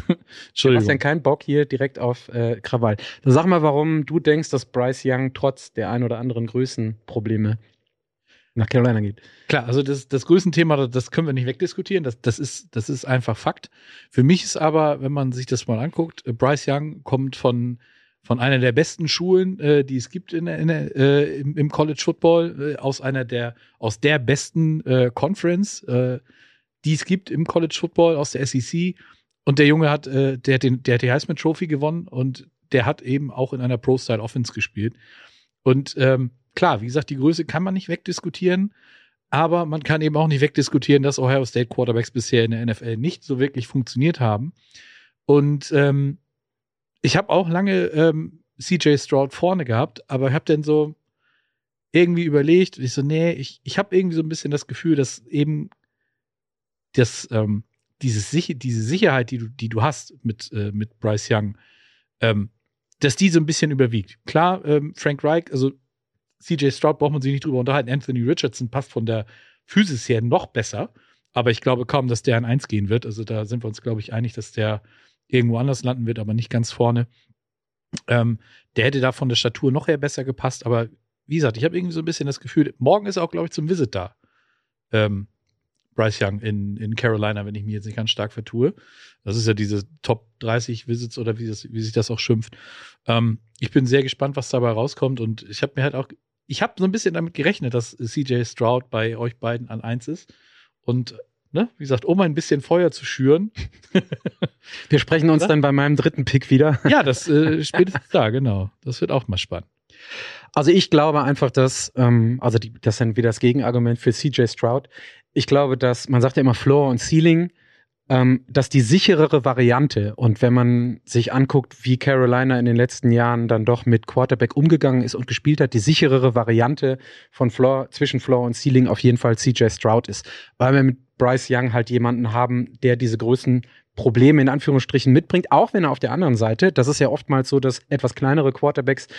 Entschuldigung. Sebastian, keinen Bock hier direkt auf äh, Krawall. Dann sag mal, warum du denkst, dass Bryce Young trotz der ein oder anderen Größenprobleme nach Carolina geht. Klar, also das, das Größenthema, das können wir nicht wegdiskutieren, das, das, ist, das ist einfach Fakt. Für mich ist aber, wenn man sich das mal anguckt, Bryce Young kommt von, von einer der besten Schulen, äh, die es gibt in, in, äh, im, im College Football, äh, aus einer der, aus der besten äh, Conference, äh, die es gibt im College Football, aus der S E C. Und der Junge hat, äh, der, hat den, der hat die Heisman Trophy gewonnen und der hat eben auch in einer Pro-Style-Offense gespielt. Und ähm, klar, wie gesagt, die Größe kann man nicht wegdiskutieren, aber man kann eben auch nicht wegdiskutieren, dass Ohio State Quarterbacks bisher in der N F L nicht so wirklich funktioniert haben. Und ähm, ich habe auch lange ähm, C J. Stroud vorne gehabt, aber ich habe dann so irgendwie überlegt, ich so, nee, ich, ich habe irgendwie so ein bisschen das Gefühl, dass eben das, ähm, dieses Sicher- diese Sicherheit, die du, die du hast mit, äh, mit Bryce Young, ähm, dass die so ein bisschen überwiegt. Klar, ähm, Frank Reich, also C J. Stroud braucht man sich nicht drüber unterhalten. Anthony Richardson passt von der Physis her noch besser. Aber ich glaube kaum, dass der an eins gehen wird. Also da sind wir uns, glaube ich, einig, dass der irgendwo anders landen wird, aber nicht ganz vorne. Ähm, der hätte da von der Statur noch eher besser gepasst. Aber wie gesagt, ich habe irgendwie so ein bisschen das Gefühl, morgen ist er auch, glaube ich, zum Visit da. Ähm, Bryce Young in, in Carolina, wenn ich mich jetzt nicht ganz stark vertue. Das ist ja diese Top dreißig Visits oder wie, das, wie sich das auch schimpft. Ähm, ich bin sehr gespannt, was dabei rauskommt. Und ich habe mir halt auch Ich habe so ein bisschen damit gerechnet, dass C J. Stroud bei euch beiden an eins ist. Und, ne, wie gesagt, um ein bisschen Feuer zu schüren. Wir sprechen uns dann bei meinem dritten Pick wieder. Ja, das äh, spätestens da, genau. Das wird auch mal spannend. Also ich glaube einfach, dass, ähm, also die, das ist dann wieder das Gegenargument für C J. Stroud. Ich glaube, dass, man sagt ja immer Floor und Ceiling, ähm, dass die sicherere Variante, und wenn man sich anguckt, wie Carolina in den letzten Jahren dann doch mit Quarterback umgegangen ist und gespielt hat, die sicherere Variante von Floor, zwischen Floor und Ceiling auf jeden Fall C J. Stroud ist. Weil wir mit Bryce Young halt jemanden haben, der diese größten Probleme in Anführungsstrichen mitbringt, auch wenn er auf der anderen Seite, das ist ja oftmals so, dass etwas kleinere Quarterbacks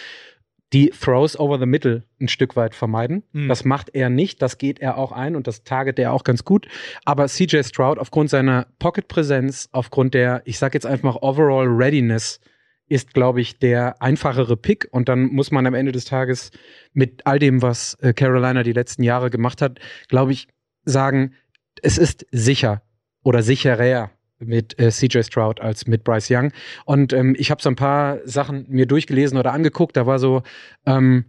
die Throws over the middle ein Stück weit vermeiden. Mhm. Das macht er nicht, das geht er auch ein und das target er auch ganz gut. Aber C J. Stroud aufgrund seiner Pocket-Präsenz, aufgrund der, ich sag jetzt einfach mal, Overall Readiness ist, glaube ich, der einfachere Pick. Und dann muss man am Ende des Tages mit all dem, was Carolina die letzten Jahre gemacht hat, glaube ich, sagen, es ist sicher oder sicherer mit äh, C J. Stroud als mit Bryce Young. Und ähm, ich habe so ein paar Sachen mir durchgelesen oder angeguckt. Da war so, ähm,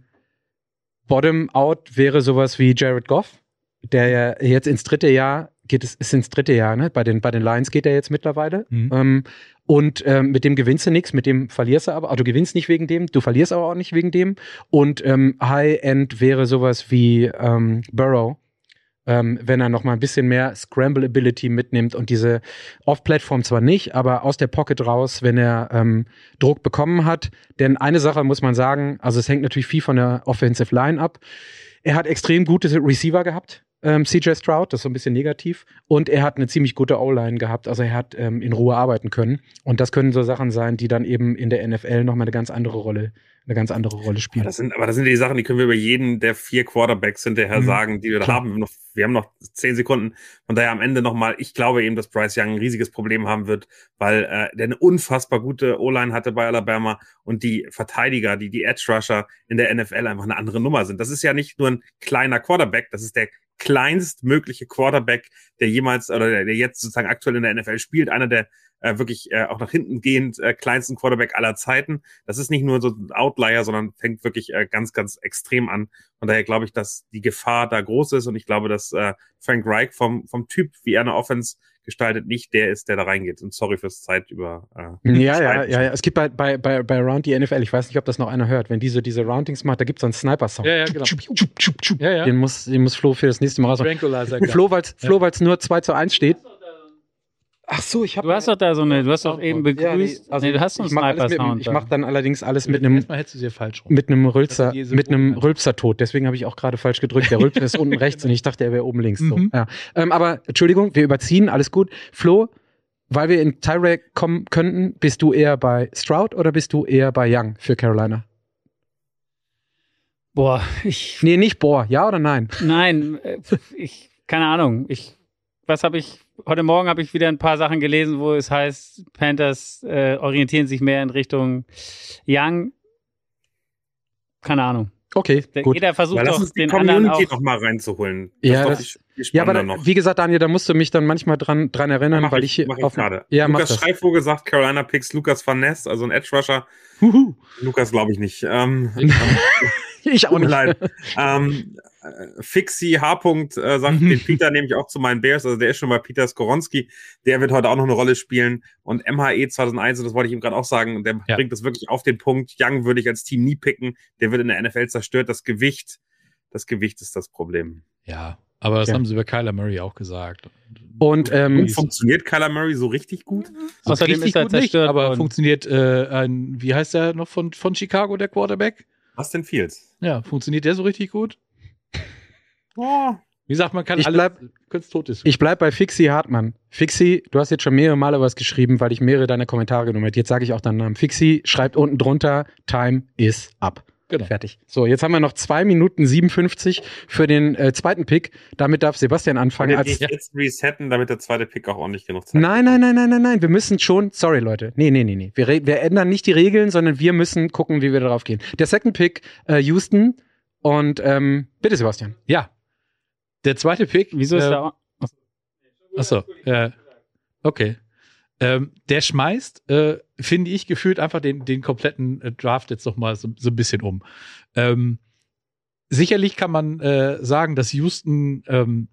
Bottom-out wäre sowas wie Jared Goff, der ja jetzt ins dritte Jahr geht, es ist ins dritte Jahr, ne? Bei den, bei den Lions geht er jetzt mittlerweile. Mhm. Ähm, und ähm, mit dem gewinnst du nichts, mit dem verlierst du aber, also du gewinnst nicht wegen dem, du verlierst aber auch nicht wegen dem. Und ähm, High-End wäre sowas wie ähm, Burrow, Ähm, wenn er noch mal ein bisschen mehr Scramble-Ability mitnimmt und diese Off-Platform zwar nicht, aber aus der Pocket raus, wenn er ähm, Druck bekommen hat. Denn eine Sache muss man sagen, also es hängt natürlich viel von der Offensive Line ab. Er hat extrem gute Receiver gehabt, ähm, C J. Stroud, das ist so ein bisschen negativ. Und er hat eine ziemlich gute O-Line gehabt, also er hat ähm, in Ruhe arbeiten können. Und das können so Sachen sein, die dann eben in der N F L noch mal eine ganz andere Rolle eine ganz andere Rolle spielen. Aber das sind, aber das sind die Sachen, die können wir über jeden der vier Quarterbacks hinterher mhm. sagen, die wir da haben. Wir haben noch, wir haben noch zehn Sekunden. Von daher am Ende nochmal, ich glaube eben, dass Bryce Young ein riesiges Problem haben wird, weil äh, der eine unfassbar gute O-Line hatte bei Alabama und die Verteidiger, die die Edge-Rusher in der N F L einfach eine andere Nummer sind. Das ist ja nicht nur ein kleiner Quarterback, das ist der kleinstmögliche Quarterback, der jemals oder der, der jetzt sozusagen aktuell in der N F L spielt, einer der Äh, wirklich äh, auch nach hinten gehend äh, kleinsten Quarterback aller Zeiten. Das ist nicht nur so ein Outlier, sondern fängt wirklich äh, ganz, ganz extrem an. Von daher glaube ich, dass die Gefahr da groß ist und ich glaube, dass äh, Frank Reich vom vom Typ, wie er eine Offense gestaltet, nicht der ist, der da reingeht. Und sorry fürs Zeit über... Äh, ja, ja, ja, ja. Es gibt bei, bei, bei, bei Round die N F L, ich weiß nicht, ob das noch einer hört, wenn die so diese Roundings macht, da gibt es so einen Sniper-Song. Ja, ja, genau. Schub, schub, schub, schub, schub. Ja, ja. Den, muss, den muss Flo für das nächste Mal raus. Flo, weil es ja. nur zwei zu eins steht. Ach so, ich habe. Du hast doch da so eine, du hast doch eben begrüßt. Ja, also nee, du hast so einen Sniper-Sound. Ich mache dann allerdings alles mit einem, mit einem Rülpser, mit einem Rülpser-Tod. Deswegen habe ich auch gerade falsch gedrückt. Der Rülpser ist unten rechts und ich dachte, er wäre oben links. So. Mhm. Ja. Ähm, aber Entschuldigung, wir überziehen, alles gut. Flo, weil wir in Tyree kommen könnten, bist du eher bei Stroud oder bist du eher bei Young für Carolina? Boah, ich. Nee, nicht boah. Ja oder nein? Nein, ich keine Ahnung. Ich, was habe ich? Heute Morgen habe ich wieder ein paar Sachen gelesen, wo es heißt, Panthers äh, orientieren sich mehr in Richtung Young. Keine Ahnung. Okay, der, gut. Jeder versucht doch, den anderen auch noch mal reinzuholen. Das ja, das, ich, ich ja, aber da, noch. Wie gesagt, Daniel, da musst du mich dann manchmal dran, dran erinnern, mach weil ich, ich, mach auf, ich gerade. Ja, Lucas Schreivogel sagt, Carolina picks Lucas Van Ness, also ein Edge Rusher. Huhu. Lucas glaube ich nicht. Ähm, ich auch nicht. Leid. ähm, Fixi H. Äh, sagt, den Peter nehme ich auch zu meinen Bears, also der ist schon bei Peter Skoronski, der wird heute auch noch eine Rolle spielen und M H E zweitausendeins, und das wollte ich ihm gerade auch sagen, der ja. bringt das wirklich auf den Punkt. Young würde ich als Team nie picken, der wird in der N F L zerstört, das Gewicht, das Gewicht ist das Problem. Ja, aber das ja. haben sie über Kyler Murray auch gesagt. Und, ähm, und funktioniert Kyler Murray so richtig gut? So Außerdem richtig ist er gut zerstört nicht, aber funktioniert äh, ein, wie heißt der noch von, von Chicago, der Quarterback? Justin Fields. Ja, funktioniert der so richtig gut? Oh. Wie sagt man, kann ich alle kurz tot ist. Ich bleib bei Fixi Hartmann. Fixi, du hast jetzt schon mehrere Male was geschrieben, weil ich mehrere deiner Kommentare genommen habe. Jetzt sage ich auch deinen Namen. Fixi schreibt unten drunter, Time is up. Genau. Fertig. So, jetzt haben wir noch zwei Minuten siebenundfünfzig für den äh, zweiten Pick. Damit darf Sebastian anfangen. Wenn wir als, jetzt resetten, damit der zweite Pick auch ordentlich genug Zeit nein, nein, nein, nein, nein, nein. Wir müssen schon, sorry Leute, nee, nee, nee, nee. Wir, wir ändern nicht die Regeln, sondern wir müssen gucken, wie wir darauf gehen. Der Second Pick, äh, Houston und ähm, bitte Sebastian. Ja. Der zweite Pick. Wieso ist äh, da? Achso. Äh, okay. Ähm, der schmeißt, äh, finde ich, gefühlt einfach den, den kompletten äh, Draft jetzt nochmal so, so ein bisschen um. Ähm, sicherlich kann man äh, sagen, dass Houston ähm,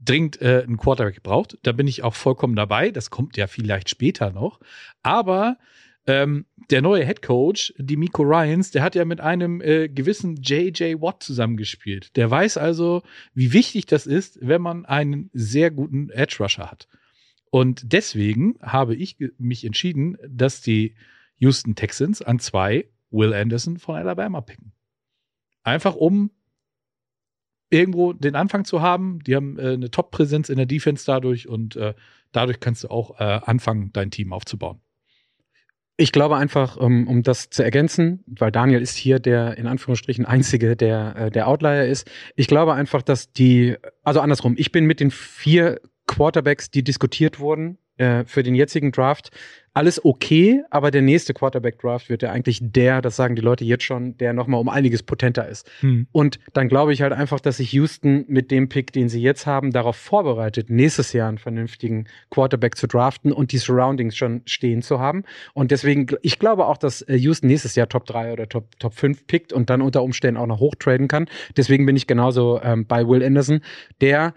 dringend äh, einen Quarterback braucht. Da bin ich auch vollkommen dabei. Das kommt ja vielleicht später noch. Aber ähm, der neue Headcoach, DeMeco Ryans, der hat ja mit einem äh, gewissen J J. Watt zusammengespielt. Der weiß also, wie wichtig das ist, wenn man einen sehr guten Edge-Rusher hat. Und deswegen habe ich mich entschieden, dass die Houston Texans an zwei Will Anderson von Alabama picken. Einfach um irgendwo den Anfang zu haben. Die haben äh, eine Top-Präsenz in der Defense dadurch und äh, dadurch kannst du auch äh, anfangen, dein Team aufzubauen. Ich glaube einfach, um, um das zu ergänzen, weil Daniel ist hier der in Anführungsstrichen Einzige, der, der Outlier ist. Ich glaube einfach, dass die, also andersrum, ich bin mit den vier Quarterbacks, die diskutiert wurden äh, für den jetzigen Draft, alles okay, aber der nächste Quarterback-Draft wird ja eigentlich der, das sagen die Leute jetzt schon, der nochmal um einiges potenter ist. Hm. Und dann glaube ich halt einfach, dass sich Houston mit dem Pick, den sie jetzt haben, darauf vorbereitet, nächstes Jahr einen vernünftigen Quarterback zu draften und die Surroundings schon stehen zu haben. Und deswegen, ich glaube auch, dass Houston nächstes Jahr Top drei oder Top fünf pickt und dann unter Umständen auch noch hochtraden kann. Deswegen bin ich genauso ähm, bei Will Anderson, der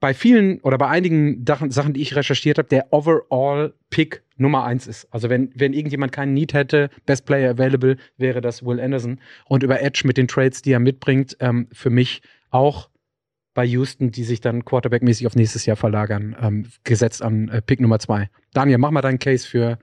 bei vielen oder bei einigen Sachen, die ich recherchiert habe, der Overall-Pick Nummer eins ist. Also wenn, wenn irgendjemand keinen Need hätte, Best Player Available, wäre das Will Anderson. Und über Edge mit den Trades, die er mitbringt, ähm, für mich auch bei Houston, die sich dann quarterbackmäßig auf nächstes Jahr verlagern, ähm, gesetzt an äh, Pick Nummer zwei. Daniel, mach mal deinen Case für.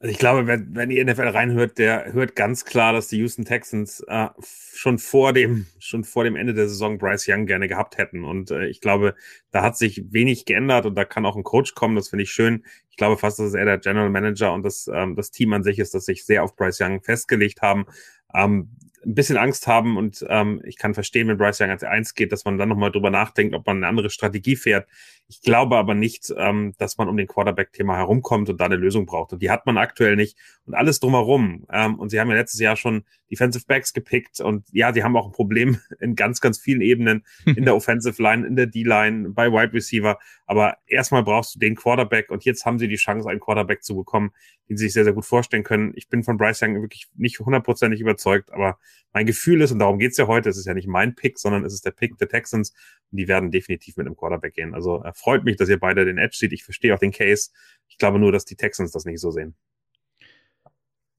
Also ich glaube, wenn, wenn die N F L reinhört, der hört ganz klar, dass die Houston Texans äh, schon vor dem schon vor dem Ende der Saison Bryce Young gerne gehabt hätten. Und äh, ich glaube, da hat sich wenig geändert und da kann auch ein Coach kommen. Das finde ich schön. Ich glaube fast, dass er der General Manager und das ähm, das Team an sich ist, das sich sehr auf Bryce Young festgelegt haben. Ähm, ein bisschen Angst haben und ähm, ich kann verstehen, wenn Bryce Young als eins geht, dass man dann nochmal drüber nachdenkt, ob man eine andere Strategie fährt. Ich glaube aber nicht, ähm, dass man um den Quarterback-Thema herumkommt und da eine Lösung braucht. Und die hat man aktuell nicht. Und alles drumherum. Ähm, und sie haben ja letztes Jahr schon Defensive Backs gepickt. Und ja, sie haben auch ein Problem in ganz, ganz vielen Ebenen. In der Offensive Line, in der D-Line, bei Wide Receiver. Aber erstmal brauchst du den Quarterback. Und jetzt haben sie die Chance, einen Quarterback zu bekommen, den sie sich sehr, sehr gut vorstellen können. Ich bin von Bryce Young wirklich nicht hundertprozentig überzeugt. Aber mein Gefühl ist, und darum geht's ja heute, es ist ja nicht mein Pick, sondern es ist der Pick der Texans. Und die werden definitiv mit einem Quarterback gehen. Also freut mich, dass ihr beide den Edge seht. Ich verstehe auch den Case. Ich glaube nur, dass die Texans das nicht so sehen.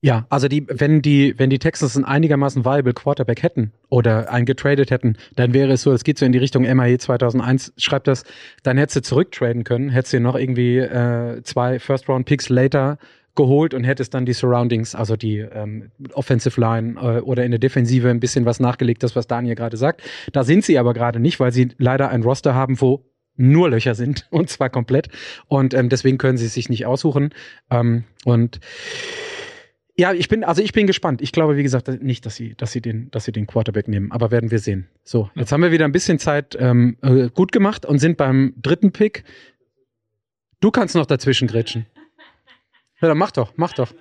Ja, also die, wenn die, wenn die Texans einen einigermaßen viable Quarterback hätten oder einen getradet hätten, dann wäre es so, es geht so in die Richtung M A E zweitausendeins, schreibt das, dann hättest du zurücktraden können, hättest du noch irgendwie äh, zwei First-Round-Picks later geholt und hättest dann die Surroundings, also die ähm, Offensive Line äh, oder in der Defensive ein bisschen was nachgelegt, das, was Daniel gerade sagt. Da sind sie aber gerade nicht, weil sie leider ein Roster haben, wo nur Löcher sind, und zwar komplett. Und ähm, deswegen können sie es sich nicht aussuchen. Ähm, und ja, ich bin, also ich bin gespannt. Ich glaube, wie gesagt, nicht, dass sie, dass sie den, dass sie den Quarterback nehmen, aber werden wir sehen. So, jetzt haben wir wieder ein bisschen Zeit ähm, gut gemacht und sind beim dritten Pick. Du kannst noch dazwischen grätschen. Ja, dann mach doch, mach doch.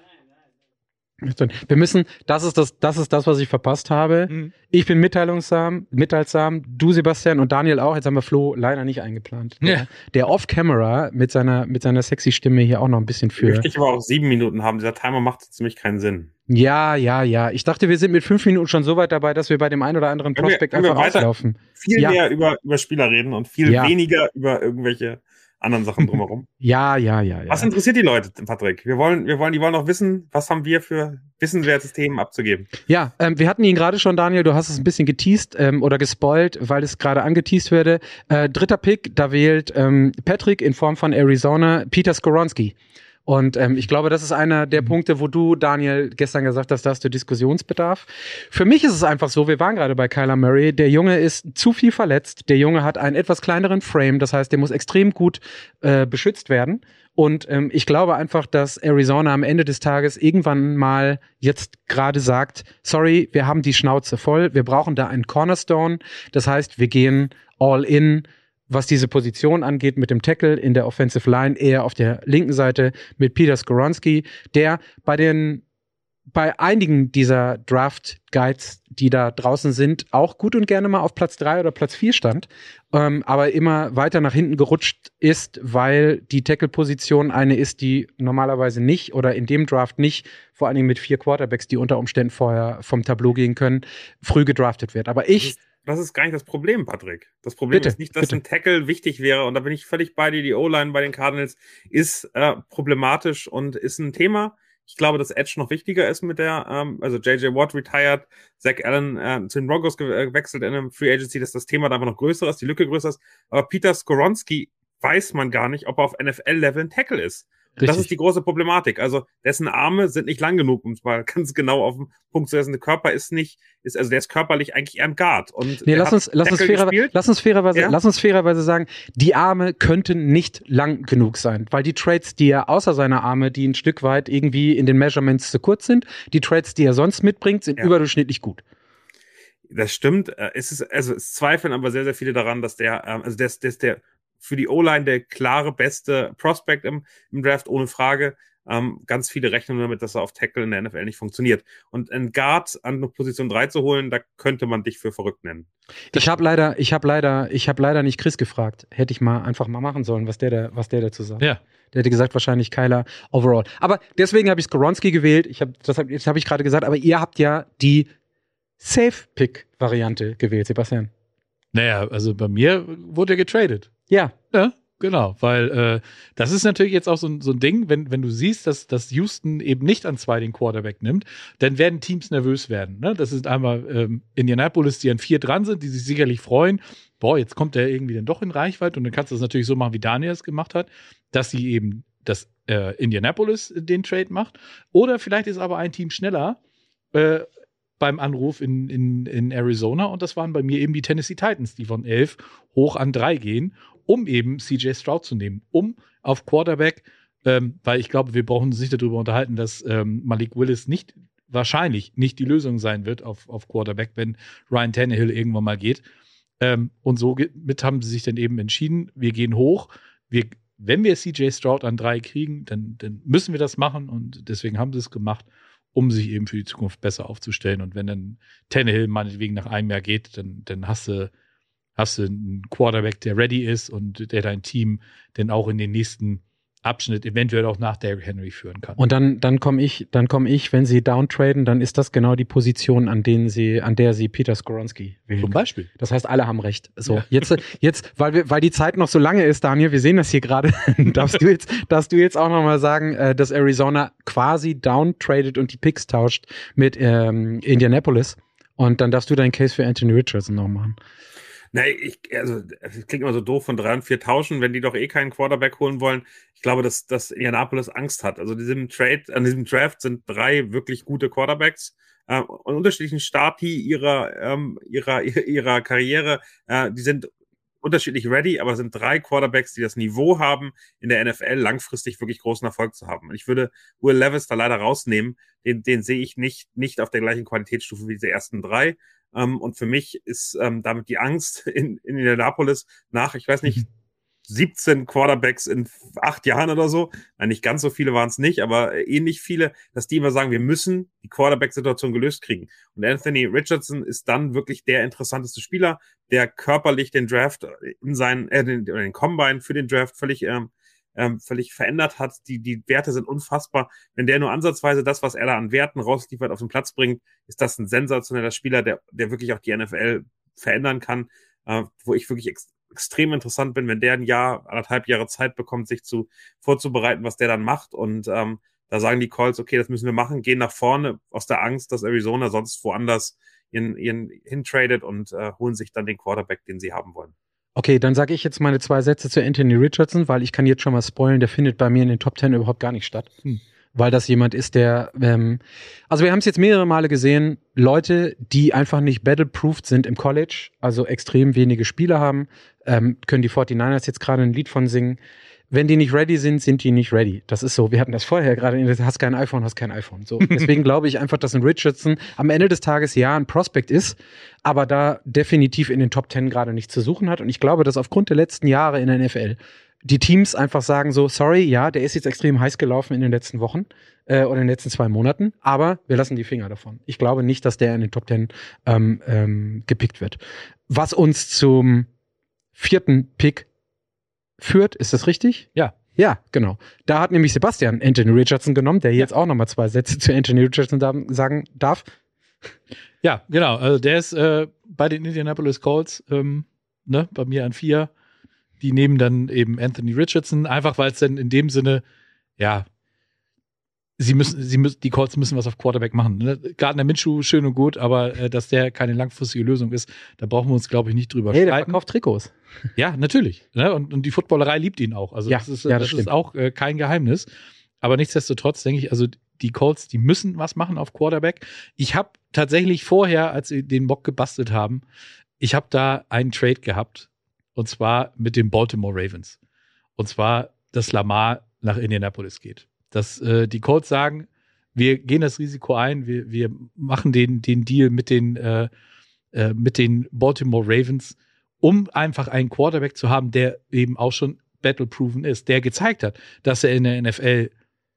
Wir müssen, das ist das, das ist das, was ich verpasst habe. Mhm. Ich bin mitteilungsam, mitteilsam, du Sebastian und Daniel auch. Jetzt haben wir Flo leider nicht eingeplant. Ja. Der, der Off-Camera mit seiner, mit seiner sexy Stimme hier auch noch ein bisschen für. Ich möchte aber auch sieben Minuten haben. Dieser Timer macht jetzt nämlich keinen Sinn. Ja, ja, ja. Ich dachte, wir sind mit fünf Minuten schon so weit dabei, dass wir bei dem einen oder anderen Prospekt einfach auslaufen. Viel ja. mehr über, über Spieler reden und viel ja. weniger über irgendwelche anderen Sachen drumherum. Ja, ja, ja, ja. Was interessiert die Leute, Patrick? Wir wollen, wir wollen, die wollen auch wissen, was haben wir für wissenswertes Themen abzugeben. Ja, ähm, wir hatten ihn gerade schon, Daniel, du hast es ein bisschen geteased ähm, oder gespoilt, weil es gerade angeteased wurde. Äh, dritter Pick, da wählt ähm, Patrick in Form von Arizona Peter Skoronski. Und ähm, ich glaube, das ist einer der Punkte, wo du, Daniel, gestern gesagt hast, da hast du Diskussionsbedarf. Für mich ist es einfach so, wir waren gerade bei Kyler Murray, der Junge ist zu viel verletzt, der Junge hat einen etwas kleineren Frame, das heißt, der muss extrem gut äh, beschützt werden. Und ähm, ich glaube einfach, dass Arizona am Ende des Tages irgendwann mal jetzt gerade sagt, sorry, wir haben die Schnauze voll, wir brauchen da einen Cornerstone, das heißt, wir gehen all in, was diese Position angeht, mit dem Tackle in der Offensive Line, eher auf der linken Seite mit Peter Skoronski, der bei den, bei einigen dieser Draft-Guides, die da draußen sind, auch gut und gerne mal auf Platz drei oder Platz vier stand, ähm, aber immer weiter nach hinten gerutscht ist, weil die Tackle-Position eine ist, die normalerweise nicht oder in dem Draft nicht, vor allen Dingen mit vier Quarterbacks, die unter Umständen vorher vom Tableau gehen können, früh gedraftet wird. Aber ich... Das ist gar nicht das Problem, Patrick. Das Problem bitte, ist nicht, dass bitte. ein Tackle wichtig wäre. Und da bin ich völlig bei dir. Die O-Line bei den Cardinals ist äh, problematisch und ist ein Thema. Ich glaube, dass Edge noch wichtiger ist mit der, ähm, also J J. Watt retired, Zach Allen äh, zu den Broncos gewechselt in einem Free Agency, dass das Thema da einfach noch größer ist, die Lücke größer ist. Aber Peter Skoronski weiß man gar nicht, ob er auf N F L-Level ein Tackle ist. Das ist die große Problematik. Also dessen Arme sind nicht lang genug, um es mal ganz genau auf den Punkt zu setzen. Der Körper ist nicht, ist, also der ist körperlich eigentlich eher im Guard. Und nee, lass uns, lass uns, fairer, lass uns fairerweise, ja? lass uns fairerweise sagen, die Arme könnten nicht lang genug sein, weil die Trades, die er außer seiner Arme, die ein Stück weit irgendwie in den Measurements zu kurz sind, die Trades, die er sonst mitbringt, sind ja. überdurchschnittlich gut. Das stimmt. Es ist, also es zweifeln aber sehr, sehr viele daran, dass der, also der, der ist der für die O-Line der klare beste Prospect im, im Draft, ohne Frage. Ähm, ganz viele rechnen damit, dass er auf Tackle in der N F L nicht funktioniert. Und einen Guard an Position drei zu holen, da könnte man dich für verrückt nennen. Ich habe leider, ich habe leider, ich habe leider nicht Chris gefragt. Hätte ich mal einfach mal machen sollen, was der, da, was der dazu sagt. Ja. Der hätte gesagt, wahrscheinlich Kyler overall. Aber deswegen habe ich Skoronski gewählt. Ich habe, das habe hab ich gerade gesagt. Aber ihr habt ja die Safe-Pick-Variante gewählt, Sebastian. Naja, also bei mir wurde er getradet. Ja. Ja. Genau, weil äh, das ist natürlich jetzt auch so, so ein Ding, wenn, wenn du siehst, dass, dass Houston eben nicht an zwei den Quarterback nimmt, dann werden Teams nervös werden. Ne? Das ist einmal ähm, Indianapolis, die an vier dran sind, die sich sicherlich freuen. Boah, jetzt kommt der irgendwie dann doch in Reichweite, und dann kannst du das natürlich so machen, wie Daniel es gemacht hat, dass sie eben, dass äh, Indianapolis den Trade macht. Oder vielleicht ist aber ein Team schneller äh, beim Anruf in, in, in Arizona, und das waren bei mir eben die Tennessee Titans, die von elf hoch an drei gehen, um eben C J. Stroud zu nehmen, um auf Quarterback, ähm, weil ich glaube, wir brauchen uns nicht darüber unterhalten, dass ähm, Malik Willis nicht, wahrscheinlich nicht die Lösung sein wird auf, auf Quarterback, wenn Ryan Tannehill irgendwann mal geht. Ähm, und so ge- mit haben sie sich dann eben entschieden, wir gehen hoch, wir, wenn wir C J. Stroud an drei kriegen, dann, dann müssen wir das machen, und deswegen haben sie es gemacht, um sich eben für die Zukunft besser aufzustellen. Und wenn dann Tannehill meinetwegen nach einem Jahr geht, dann, dann hast du Hast du einen Quarterback, der ready ist und der dein Team dann auch in den nächsten Abschnitt, eventuell auch nach Derek Henry, führen kann. Und dann, dann komme ich, dann komme ich, wenn sie downtraden, dann ist das genau die Position, an denen sie, an der sie Peter Skoronski wählen. Zum Beispiel. Das heißt, alle haben recht. So, ja. jetzt, jetzt, weil wir, weil die Zeit noch so lange ist, Daniel, wir sehen das hier gerade, darfst du jetzt, darfst du jetzt auch nochmal sagen, äh, dass Arizona quasi downtradet und die Picks tauscht mit ähm, Indianapolis. Und dann darfst du deinen Case für Anthony Richardson noch machen. Na, ich, also, es klingt immer so doof, von drei und vier tauschen, wenn die doch eh keinen Quarterback holen wollen. Ich glaube, dass, dass Indianapolis Angst hat. Also, diesem Trade, an diesem Draft sind drei wirklich gute Quarterbacks, äh, an unterschiedlichen Stati ihrer, ähm, ihrer, ihrer Karriere. Äh, die sind unterschiedlich ready, aber es sind drei Quarterbacks, die das Niveau haben, in der N F L langfristig wirklich großen Erfolg zu haben. Und ich würde Will Levis da leider rausnehmen. Den, den sehe ich nicht, nicht auf der gleichen Qualitätsstufe wie diese ersten drei. Um, und für mich ist um, damit die Angst in, in Indianapolis nach, ich weiß nicht, siebzehn Quarterbacks in acht Jahren oder so, nein, nicht ganz so viele waren es nicht, aber ähnlich viele, dass die immer sagen, wir müssen die Quarterback-Situation gelöst kriegen. Und Anthony Richardson ist dann wirklich der interessanteste Spieler, der körperlich den Draft in seinen, äh, den, den Combine für den Draft völlig, ähm, ähm, völlig verändert hat. Die, die Werte sind unfassbar. Wenn der nur ansatzweise das, was er da an Werten rausliefert, auf den Platz bringt, ist das ein sensationeller Spieler, der, der wirklich auch die N F L verändern kann, äh, wo ich wirklich ex- extrem interessant bin, wenn der ein Jahr, anderthalb Jahre Zeit bekommt, sich zu vorzubereiten, was der dann macht. Und ähm, da sagen die Colts, okay, das müssen wir machen, gehen nach vorne aus der Angst, dass Arizona sonst woanders ihren, ihren hintradet, und äh, holen sich dann den Quarterback, den sie haben wollen. Okay, dann sage ich jetzt meine zwei Sätze zu Anthony Richardson, weil ich kann jetzt schon mal spoilen, der findet bei mir in den Top Ten überhaupt gar nicht statt. Hm. Weil das jemand ist, der, ähm, also wir haben es jetzt mehrere Male gesehen, Leute, die einfach nicht battle-proofed sind im College, also extrem wenige Spieler haben, ähm, können die forty-niners jetzt gerade ein Lied von singen. Wenn die nicht ready sind, sind die nicht ready. Das ist so, wir hatten das vorher gerade, du hast kein iPhone, hast kein iPhone. So, deswegen glaube ich einfach, dass ein Richardson am Ende des Tages ja ein Prospect ist, aber da definitiv in den Top Ten gerade nichts zu suchen hat. Und ich glaube, dass aufgrund der letzten Jahre in der N F L die Teams einfach sagen so, sorry, ja, der ist jetzt extrem heiß gelaufen in den letzten Wochen äh, oder in den letzten zwei Monaten, aber wir lassen die Finger davon. Ich glaube nicht, dass der in den Top Ten ähm, ähm, gepickt wird. Was uns zum vierten Pick führt, ist das richtig? Ja. Ja, genau. Da hat nämlich Sebastian Anthony Richardson genommen, der jetzt ja auch nochmal zwei Sätze zu Anthony Richardson da- sagen darf. Ja, genau. Also der ist äh, bei den Indianapolis Colts, ähm, ne, bei mir an vier. Die nehmen dann eben Anthony Richardson, einfach weil es dann in dem Sinne, ja, sie müssen, sie müssen, die Colts müssen was auf Quarterback machen. Ne? Gardner Minshew, schön und gut, aber äh, dass der keine langfristige Lösung ist, da brauchen wir uns, glaube ich, nicht drüber hey, streiten. Der verkauft Trikots. Ja, natürlich. Ne? Und, und die Footballerei liebt ihn auch. Also ja, das ist, ja, das das ist auch äh, kein Geheimnis. Aber nichtsdestotrotz denke ich, also die Colts, die müssen was machen auf Quarterback. Ich habe tatsächlich vorher, als sie den Mock gebastelt haben, ich habe da einen Trade gehabt. Und zwar mit den Baltimore Ravens. Und zwar, dass Lamar nach Indianapolis geht. Dass äh, die Colts sagen, wir gehen das Risiko ein, wir, wir machen den, den Deal mit den äh, äh, mit den Baltimore Ravens, um einfach einen Quarterback zu haben, der eben auch schon battle-proven ist, der gezeigt hat, dass er in der N F L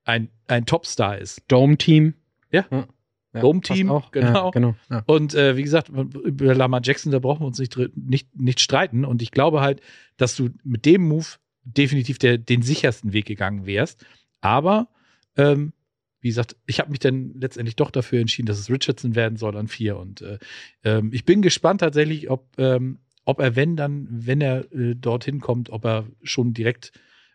ein, ein Topstar ist. Dome-Team. Ja, ja. Ja, Dome-Team, auch. Genau. Ja, genau. Ja. Und äh, wie gesagt, über Lamar Jackson, da brauchen wir uns nicht, nicht, nicht streiten. Und ich glaube halt, dass du mit dem Move definitiv der, den sichersten Weg gegangen wärst. Aber, ähm, wie gesagt, ich habe mich dann letztendlich doch dafür entschieden, dass es Richardson werden soll an vier. Und äh, ähm, ich bin gespannt tatsächlich, ob, ähm, ob er, wenn dann, wenn er äh, dorthin kommt, ob er schon direkt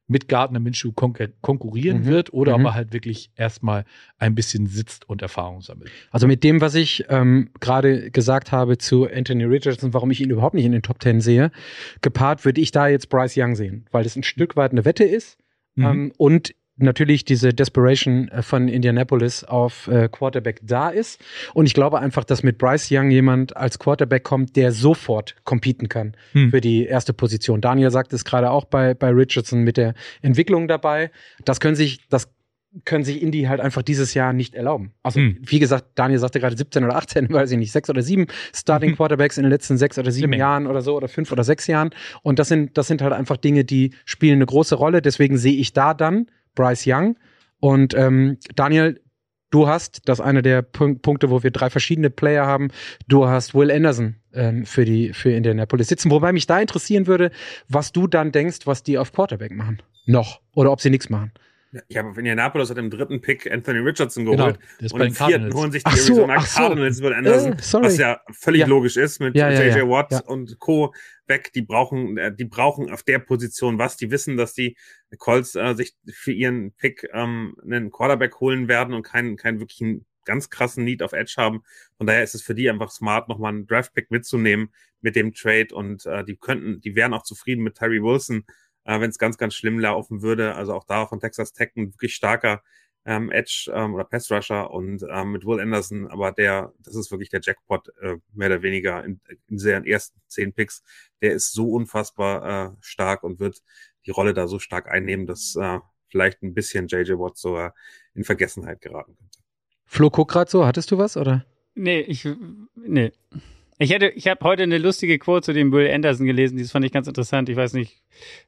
mit Gardner Minshew konkur- konkurrieren mhm. wird oder mhm. ob er halt wirklich erstmal ein bisschen sitzt und Erfahrung sammelt. Also mit dem, was ich ähm, gerade gesagt habe zu Anthony Richardson, warum ich ihn überhaupt nicht in den Top Ten sehe, gepaart würde ich da jetzt Bryce Young sehen, weil das ein Stück weit eine Wette ist mhm. ähm, und natürlich diese Desperation von Indianapolis auf äh, Quarterback da ist. Und ich glaube einfach, dass mit Bryce Young jemand als Quarterback kommt, der sofort competen kann hm. für die erste Position. Daniel sagt es gerade auch bei, bei Richardson mit der Entwicklung dabei. Das können sich, das können sich Indy halt einfach dieses Jahr nicht erlauben. Also, hm. wie gesagt, Daniel sagte gerade siebzehn oder achtzehn, weiß ich nicht, sechs oder sieben Starting Quarterbacks in den letzten sechs oder sieben Jahren oder so oder fünf oder sechs Jahren. Und das sind, das sind halt einfach Dinge, die spielen eine große Rolle. Deswegen sehe ich da dann Bryce Young. Und ähm, Daniel, du hast, das ist einer der Punk- Punkte, wo wir drei verschiedene Player haben, du hast Will Anderson ähm, für, die, für Indianapolis sitzen. Wobei mich da interessieren würde, was du dann denkst, was die auf Quarterback machen. Noch. Oder ob sie nichts machen. Ja, aber Indianapolis hat im dritten Pick Anthony Richardson geholt. Genau, und im vierten holen sich die so, Arizona Cardinals so. Will Anderson, äh, was ja völlig ja. logisch ist mit ja, ja, J J. Ja, Watt ja. und Co. weg. Die brauchen, die brauchen auf der Position was. Die wissen, dass die Colts äh, sich für ihren Pick ähm, einen Quarterback holen werden und keinen, keinen wirklichen ganz krassen Need auf Edge haben. Von daher ist es für die einfach smart, nochmal einen Draft-Pick mitzunehmen mit dem Trade. Und äh, die könnten, die wären auch zufrieden mit Tyree Wilson, Äh, wenn es ganz, ganz schlimm laufen würde. Also auch da von Texas Tech ein wirklich starker ähm, Edge ähm, oder Pass-Rusher und ähm, mit Will Anderson, aber der, das ist wirklich der Jackpot, äh, mehr oder weniger in, in seinen ersten zehn Picks. Der ist so unfassbar äh, stark und wird die Rolle da so stark einnehmen, dass äh, vielleicht ein bisschen J J. Watt sogar äh, in Vergessenheit geraten könnte. Flo, guck grad so, hattest du was, oder? Nee, ich, nee. Ich hätte, ich habe heute eine lustige Quote zu dem Will Anderson gelesen, die fand ich ganz interessant. Ich weiß nicht,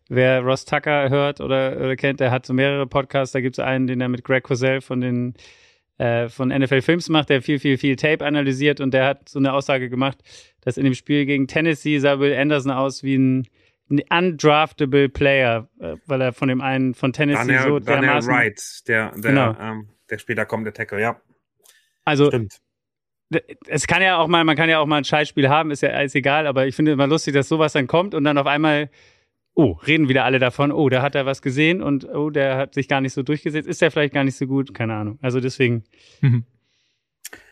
wer Ross Tucker hört oder, oder kennt, der hat so mehrere Podcasts. Da gibt es einen, den er mit Greg Cosell von den äh, von N F L Films macht, der viel, viel, viel Tape analysiert, und der hat so eine Aussage gemacht, dass in dem Spiel gegen Tennessee sah Will Anderson aus wie ein, ein undraftable Player, äh, weil er von dem einen von Tennessee Daniel, so dermaßen... Daniel Wright, der, der, genau. ähm, der später kommt, der Tackle, ja. Also, stimmt. Es kann ja auch mal, man kann ja auch mal ein Scheißspiel haben, ist ja alles egal, aber ich finde immer lustig, dass sowas dann kommt und dann auf einmal, oh, reden wieder alle davon, oh, da hat er was gesehen und oh, der hat sich gar nicht so durchgesetzt, ist der vielleicht gar nicht so gut, keine Ahnung. Also deswegen. Mhm.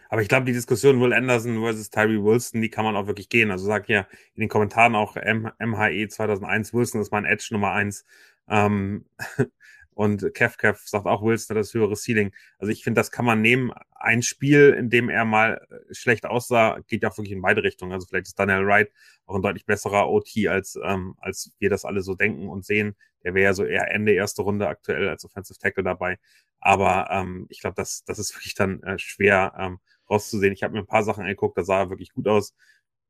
Aber ich glaube, die Diskussion Will Anderson versus Tyree Wilson, die kann man auch wirklich gehen. Also sag ja in den Kommentaren auch M H E zweitausendeins, Wilson ist mein Edge Nummer eins. Ähm, Und Kev Kev sagt auch, Wilson hat das höhere Ceiling. Also ich finde, das kann man nehmen. Ein Spiel, in dem er mal schlecht aussah, geht ja auch wirklich in beide Richtungen. Also vielleicht ist Daniel Wright auch ein deutlich besserer O T, als ähm, als wir das alle so denken und sehen. Der wäre ja so eher Ende erste Runde aktuell als Offensive Tackle dabei. Aber ähm, ich glaube, das das ist wirklich dann äh, schwer ähm, rauszusehen. Ich habe mir ein paar Sachen angeguckt, da sah er wirklich gut aus.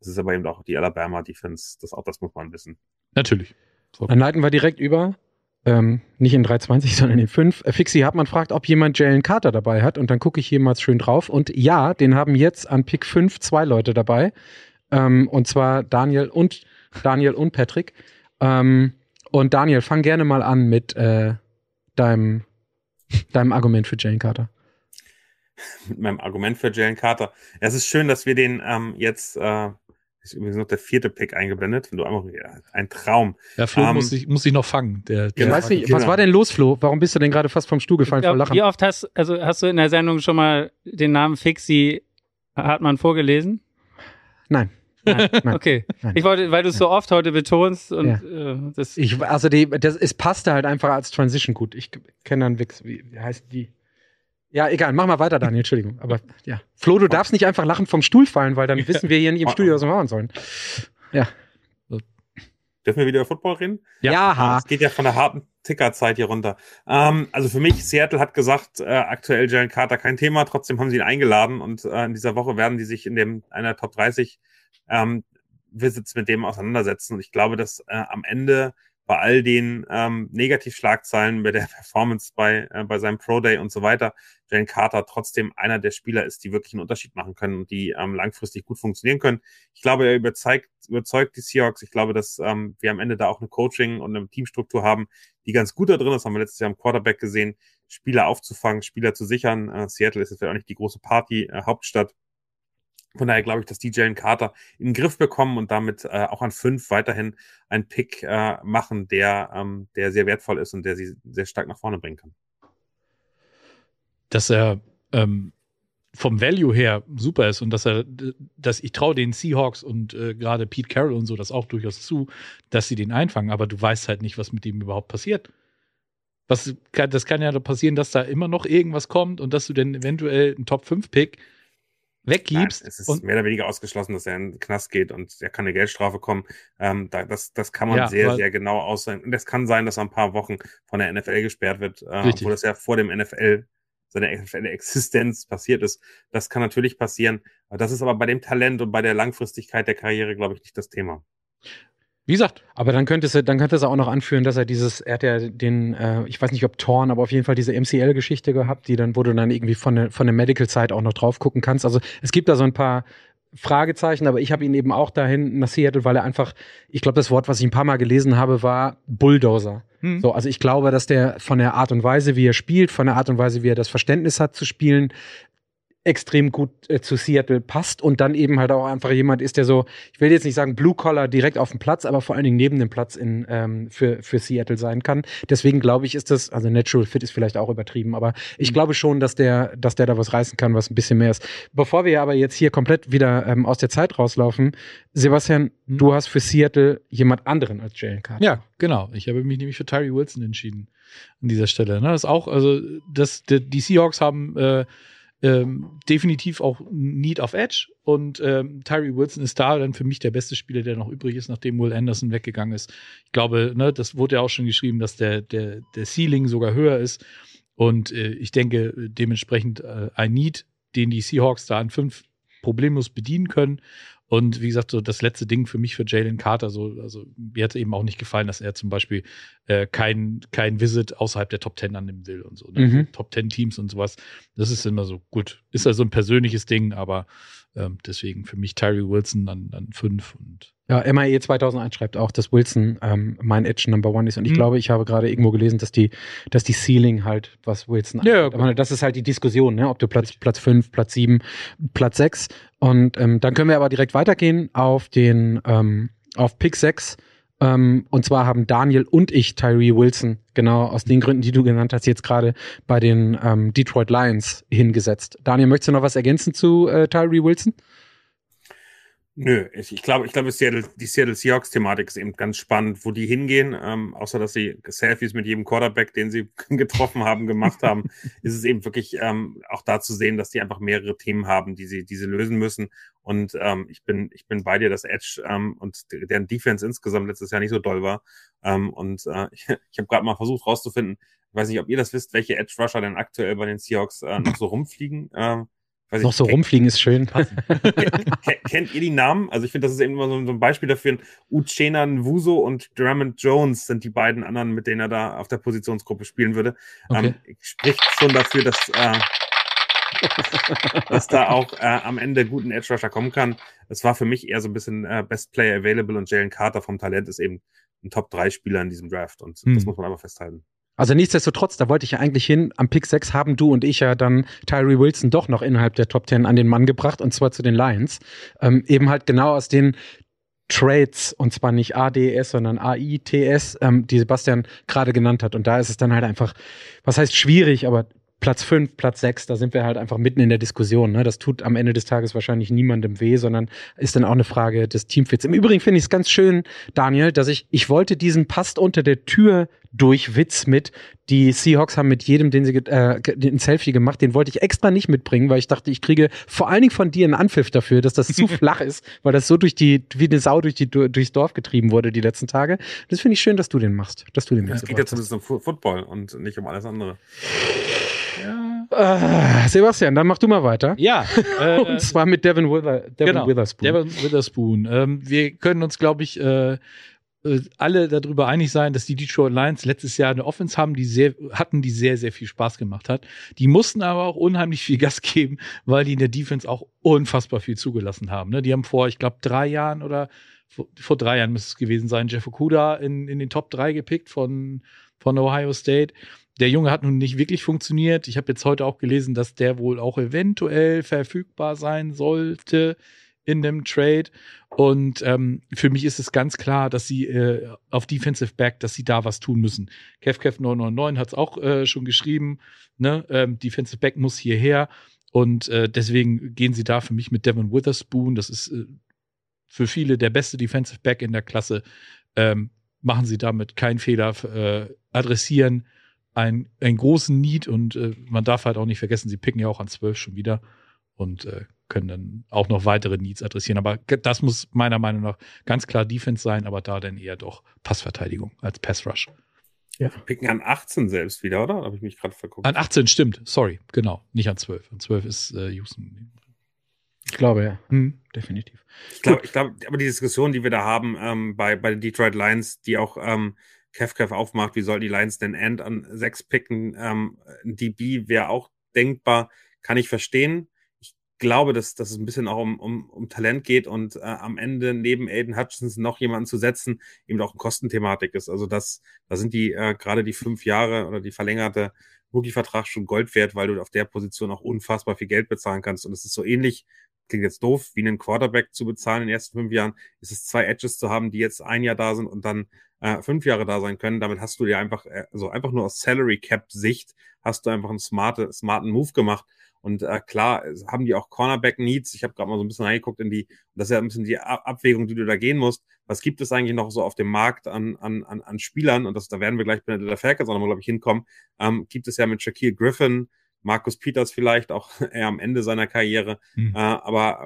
Das ist aber eben auch die Alabama-Defense. Das auch das muss man wissen. Natürlich. So. Dann leiten wir direkt über. Ähm, nicht in drei zwanzig, sondern in fünf. Äh, Fixi Hartmann fragt, ob jemand Jalen Carter dabei hat, und dann gucke ich hier mal schön drauf. Und ja, den haben jetzt an Pick fünf zwei Leute dabei. Ähm, und zwar Daniel und Daniel und Patrick. Ähm, und Daniel, fang gerne mal an mit äh, deinem, deinem Argument für Jalen Carter. Mit meinem Argument für Jalen Carter. Es ist schön, dass wir den ähm, jetzt. Äh Ist übrigens noch der vierte Pick eingeblendet. Wenn du einmal, ja, ein Traum. Ja, Flo um, muss ich, muss ich noch fangen. Der, der ich weiß nicht, was war denn los, Flo? Warum bist du denn gerade fast vom Stuhl gefallen vor Lachen? Wie oft hast, also hast du in der Sendung schon mal den Namen Fixi Hartmann vorgelesen? Nein. Nein. Nein. Okay. Nein. Ich wollte, weil du es so oft heute betonst und ja. äh, das. Ich, also die, das, es passte halt einfach als Transition gut. Ich kenne dann Wix, wie heißt die? Ja, egal, mach mal weiter, Daniel, Entschuldigung. Aber ja. Flo, du darfst nicht einfach lachend vom Stuhl fallen, weil dann wissen wir hier nicht im Studio, was wir machen sollen. Ja. Dürfen wir wieder über Football reden? Ja. Es geht ja von der harten Tickerzeit hier runter. Ähm, also für mich, Seattle hat gesagt, äh, aktuell Jalen Carter kein Thema, trotzdem haben sie ihn eingeladen, und äh, in dieser Woche werden die sich in dem einer Top dreißig ähm, wir uns mit dem auseinandersetzen. Und ich glaube, dass äh, am Ende bei all den ähm, Negativschlagzeilen, bei der Performance, bei äh, bei seinem Pro Day und so weiter, Jalen Carter trotzdem einer der Spieler ist, die wirklich einen Unterschied machen können und die ähm, langfristig gut funktionieren können. Ich glaube, er überzeugt, überzeugt die Seahawks. Ich glaube, dass ähm, wir am Ende da auch eine Coaching- und eine Teamstruktur haben, die ganz gut da drin ist. Haben wir letztes Jahr im Quarterback gesehen, Spieler aufzufangen, Spieler zu sichern. Äh, Seattle ist jetzt auch nicht die große Party-Hauptstadt. Äh, Von daher glaube ich, dass die Jalen Carter in den Griff bekommen und damit äh, auch an fünf weiterhin einen Pick äh, machen, der, ähm, der sehr wertvoll ist und der sie sehr stark nach vorne bringen kann. Dass er ähm, vom Value her super ist und dass er, dass ich traue den Seahawks und äh, gerade Pete Carroll und so das auch durchaus zu, dass sie den einfangen, aber du weißt halt nicht, was mit ihm überhaupt passiert. Was, das kann ja passieren, dass da immer noch irgendwas kommt und dass du dann eventuell einen Top-fünf-Pick weggibst. Nein, es ist und mehr oder weniger ausgeschlossen, dass er in den Knast geht und er kann eine Geldstrafe kommen. Ähm, da, das, das kann man ja sehr, sehr genau aussehen. Und es kann sein, dass er ein paar Wochen von der N F L gesperrt wird, äh, obwohl das ja vor dem N F L, seiner N F L-Existenz passiert ist. Das kann natürlich passieren. Das ist aber bei dem Talent und bei der Langfristigkeit der Karriere, glaube ich, nicht das Thema. Wie gesagt, aber dann könnte es, dann könnte es auch noch anführen, dass er dieses, er hat ja den, äh, ich weiß nicht, ob Torn, aber auf jeden Fall diese M C L-Geschichte gehabt, die dann, wo du dann irgendwie von der, von der Medical-Zeit auch noch drauf gucken kannst. Also es gibt da so ein paar Fragezeichen, aber ich habe ihn eben auch dahin nach Seattle, weil er einfach, ich glaube, das Wort, was ich ein paar Mal gelesen habe, war Bulldozer. Hm. So, also ich glaube, dass der von der Art und Weise, wie er spielt, von der Art und Weise, wie er das Verständnis hat zu spielen, extrem gut äh, zu Seattle passt und dann eben halt auch einfach jemand ist, der so, ich will jetzt nicht sagen Blue-Collar direkt auf dem Platz, aber vor allen Dingen neben dem Platz in, ähm, für, für Seattle sein kann. Deswegen glaube ich, ist das, also Natural Fit ist vielleicht auch übertrieben, aber ich glaube schon, dass der, dass der da was reißen kann, was ein bisschen mehr ist. Bevor wir aber jetzt hier komplett wieder ähm, aus der Zeit rauslaufen, Sebastian, mhm. du hast für Seattle jemand anderen als Jalen Carter. Ja, genau. Ich habe mich nämlich für Tyree Wilson entschieden an dieser Stelle. Ne, das ist auch, also das, die, die Seahawks haben äh, Ähm, definitiv auch Need of Edge und ähm, Tyree Wilson ist da dann für mich der beste Spieler, der noch übrig ist, nachdem Will Anderson weggegangen ist. Ich glaube, ne, das wurde ja auch schon geschrieben, dass der, der, der Ceiling sogar höher ist und äh, ich denke dementsprechend äh, ein Need, den die Seahawks da an fünf problemlos bedienen können. Und wie gesagt, so das letzte Ding für mich für Jalen Carter, so, also mir hat es eben auch nicht gefallen, dass er zum Beispiel äh, kein, kein Visit außerhalb der Top Ten annehmen will und so. Ne? Mhm. Top Ten Teams und sowas. Das ist immer so gut. Ist also ein persönliches Ding, aber ähm, deswegen für mich Tyree Wilson an, an fünf und ja, M I E zweitausendeins schreibt auch, dass Wilson ähm, mein Edge Number One ist. Und ich mhm. glaube, ich habe gerade irgendwo gelesen, dass die, dass die Ceiling halt, was Wilson ja, angeht. Aber das ist halt die Diskussion, ne? Ob du Platz, Platz fünf, Platz sieben, Platz sechs. Und ähm, dann können wir aber direkt weitergehen auf den, ähm, auf Pick sechs. Ähm, und zwar haben Daniel und ich Tyree Wilson, genau aus den Gründen, die du genannt hast, jetzt gerade bei den ähm, Detroit Lions hingesetzt. Daniel, möchtest du noch was ergänzen zu äh, Tyree Wilson? Nö, ich, ich glaube, ich glaube, die Seattle Seahawks-Thematik ist eben ganz spannend, wo die hingehen. Ähm, außer, dass sie Selfies mit jedem Quarterback, den sie getroffen haben, gemacht haben, ist es eben wirklich ähm, auch da zu sehen, dass die einfach mehrere Themen haben, die sie, die sie lösen müssen. Und ähm, ich bin, ich bin bei dir, dass Edge ähm, und deren Defense insgesamt letztes Jahr nicht so doll war. Ähm, und äh, ich, ich habe gerade mal versucht rauszufinden, ich weiß nicht, ob ihr das wisst, welche Edge-Rusher denn aktuell bei den Seahawks äh, noch so rumfliegen. Ähm, Weiß noch ich, so kenn, rumfliegen ist schön. Kennt, kennt ihr die Namen? Also ich finde, das ist eben immer so, so ein Beispiel dafür. Uchenna Nwosu und Drummond Jones sind die beiden anderen, mit denen er da auf der Positionsgruppe spielen würde. Okay. Ähm, spricht schon dafür, dass, äh, dass da auch äh, am Ende guten Edge Rusher kommen kann. Es war für mich eher so ein bisschen äh, Best Player Available und Jalen Carter vom Talent ist eben ein Top drei Spieler in diesem Draft und mhm. das muss man einfach festhalten. Also nichtsdestotrotz, da wollte ich ja eigentlich hin, am Pick sechs haben du und ich ja dann Tyree Wilson doch noch innerhalb der Top Ten an den Mann gebracht, und zwar zu den Lions. Ähm, eben halt genau aus den Trades, und zwar nicht A D S, sondern A I T S, ähm, die Sebastian gerade genannt hat. Und da ist es dann halt einfach, was heißt schwierig, aber Platz fünf, Platz sechs, da sind wir halt einfach mitten in der Diskussion. Ne? Das tut am Ende des Tages wahrscheinlich niemandem weh, sondern ist dann auch eine Frage des Teamfits. Im Übrigen finde ich es ganz schön, Daniel, dass ich, ich wollte diesen Passt unter der Tür durch Witz mit. Die Seahawks haben mit jedem, den sie äh, ein Selfie gemacht, den wollte ich extra nicht mitbringen, weil ich dachte, ich kriege vor allen Dingen von dir einen Anpfiff dafür, dass das zu flach ist, weil das so durch die, wie eine Sau durch die, durchs Dorf getrieben wurde die letzten Tage. Das finde ich schön, dass du den machst, dass du den machst. Es geht jetzt um Football und nicht um alles andere. Ja. Äh, Sebastian, dann mach du mal weiter. Ja. Äh, und zwar mit Devin, Wither, Devin genau, Witherspoon. Devin Witherspoon. Ähm, wir können uns, glaube ich, äh, alle darüber einig sein, dass die Detroit Lions letztes Jahr eine Offense haben, die sehr, hatten, die sehr, sehr viel Spaß gemacht hat. Die mussten aber auch unheimlich viel Gas geben, weil die in der Defense auch unfassbar viel zugelassen haben. Ne? Die haben vor, ich glaube, drei Jahren oder vor, vor drei Jahren müsste es gewesen sein, Jeff Okuda in, in den Top drei gepickt von, von Ohio State. Der Junge hat nun nicht wirklich funktioniert. Ich habe jetzt heute auch gelesen, dass der wohl auch eventuell verfügbar sein sollte in dem Trade. Und ähm, für mich ist es ganz klar, dass sie äh, auf Defensive Back, dass sie da was tun müssen. neun neun neun hat es auch äh, schon geschrieben, ne? ähm, Defensive Back muss hierher. Und äh, deswegen gehen sie da für mich mit Devin Witherspoon. Das ist äh, für viele der beste Defensive Back in der Klasse. Ähm, machen sie damit keinen Fehler, äh, adressieren einen, einen großen Need. Und äh, man darf halt auch nicht vergessen, sie picken ja auch an zwölf schon wieder. Und äh, können dann auch noch weitere Needs adressieren. Aber das muss meiner Meinung nach ganz klar Defense sein, aber da dann eher doch Passverteidigung als Pass-Rush. Ja. Picken an achtzehn selbst wieder, oder? Habe ich mich gerade verguckt. An achtzehn, stimmt. Sorry, genau. Nicht an zwölf. An zwölf ist äh, Houston. Ich glaube, ja. Hm, definitiv. Ich glaube, glaub, aber die Diskussion, die wir da haben ähm, bei, bei den Detroit Lions, die auch ähm, Kev-Kev aufmacht, wie sollen die Lions denn End an sechs picken? Ähm, D B wäre auch denkbar. Kann ich verstehen. Ich glaube, dass, dass es ein bisschen auch um, um, um Talent geht und äh, am Ende neben Aiden Hutchinson noch jemanden zu setzen, eben auch eine Kostenthematik ist. Also das, da sind die äh, gerade die fünf Jahre oder die verlängerte Rookie-Vertrag schon Gold wert, weil du auf der Position auch unfassbar viel Geld bezahlen kannst. Und es ist so ähnlich, klingt jetzt doof, wie einen Quarterback zu bezahlen in den ersten fünf Jahren, ist es zwei Edges zu haben, die jetzt ein Jahr da sind und dann äh, fünf Jahre da sein können. Damit hast du dir einfach, also einfach nur aus Salary-Cap-Sicht, hast du einfach einen smarte, smarten Move gemacht. Und äh, klar, haben die auch Cornerback-Needs. Ich habe gerade mal so ein bisschen reingeguckt in die, das ist ja ein bisschen die Abwägung, die du da gehen musst. Was gibt es eigentlich noch so auf dem Markt an an an, an Spielern? Und das, da werden wir gleich bei der Falcons auch nochmal, glaube ich, hinkommen. Ähm, gibt es ja mit Shaquille Griffin, Marcus Peters vielleicht, auch eher am Ende seiner Karriere. Mhm. Äh, aber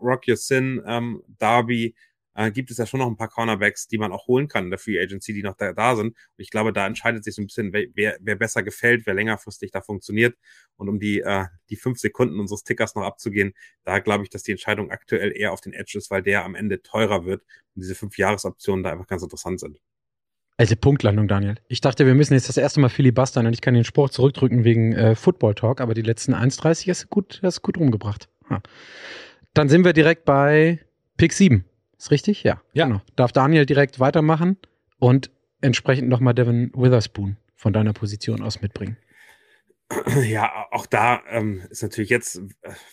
Rock Your Sin, ähm, Darby, äh, gibt es ja schon noch ein paar Cornerbacks, die man auch holen kann in der Free Agency, die noch da, da sind. Und ich glaube, da entscheidet sich so ein bisschen, wer, wer, wer besser gefällt, wer längerfristig da funktioniert. Und um die äh, die fünf Sekunden unseres Tickers noch abzugehen, da glaube ich, dass die Entscheidung aktuell eher auf den Edge ist, weil der am Ende teurer wird und diese Fünf-Jahres-Optionen da einfach ganz interessant sind. Also Punktlandung, Daniel. Ich dachte, wir müssen jetzt das erste Mal filibustern und ich kann den Spruch zurückdrücken wegen äh, Football-Talk, aber die letzten eins dreißig hast du gut, hast gut rumgebracht. Ha. Dann sind wir direkt bei Pick sieben. Ist richtig? Ja. Ja. Genau. Darf Daniel direkt weitermachen und entsprechend nochmal Devin Witherspoon von deiner Position aus mitbringen. Ja, auch da ähm, ist natürlich jetzt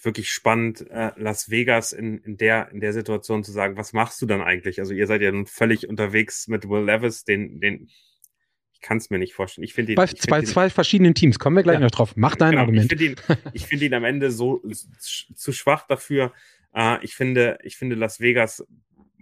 wirklich spannend, äh, Las Vegas in, in, der, in der Situation zu sagen, was machst du dann eigentlich? Also ihr seid ja nun völlig unterwegs mit Will Levis, den, den ich kann es mir nicht vorstellen. Ich den, bei ich bei den, zwei verschiedenen Teams, kommen wir gleich ja, noch drauf. Mach dein genau, Argument. Ich finde ihn, find ihn am Ende so sch, zu schwach dafür. Äh, ich, finde, ich finde, Las Vegas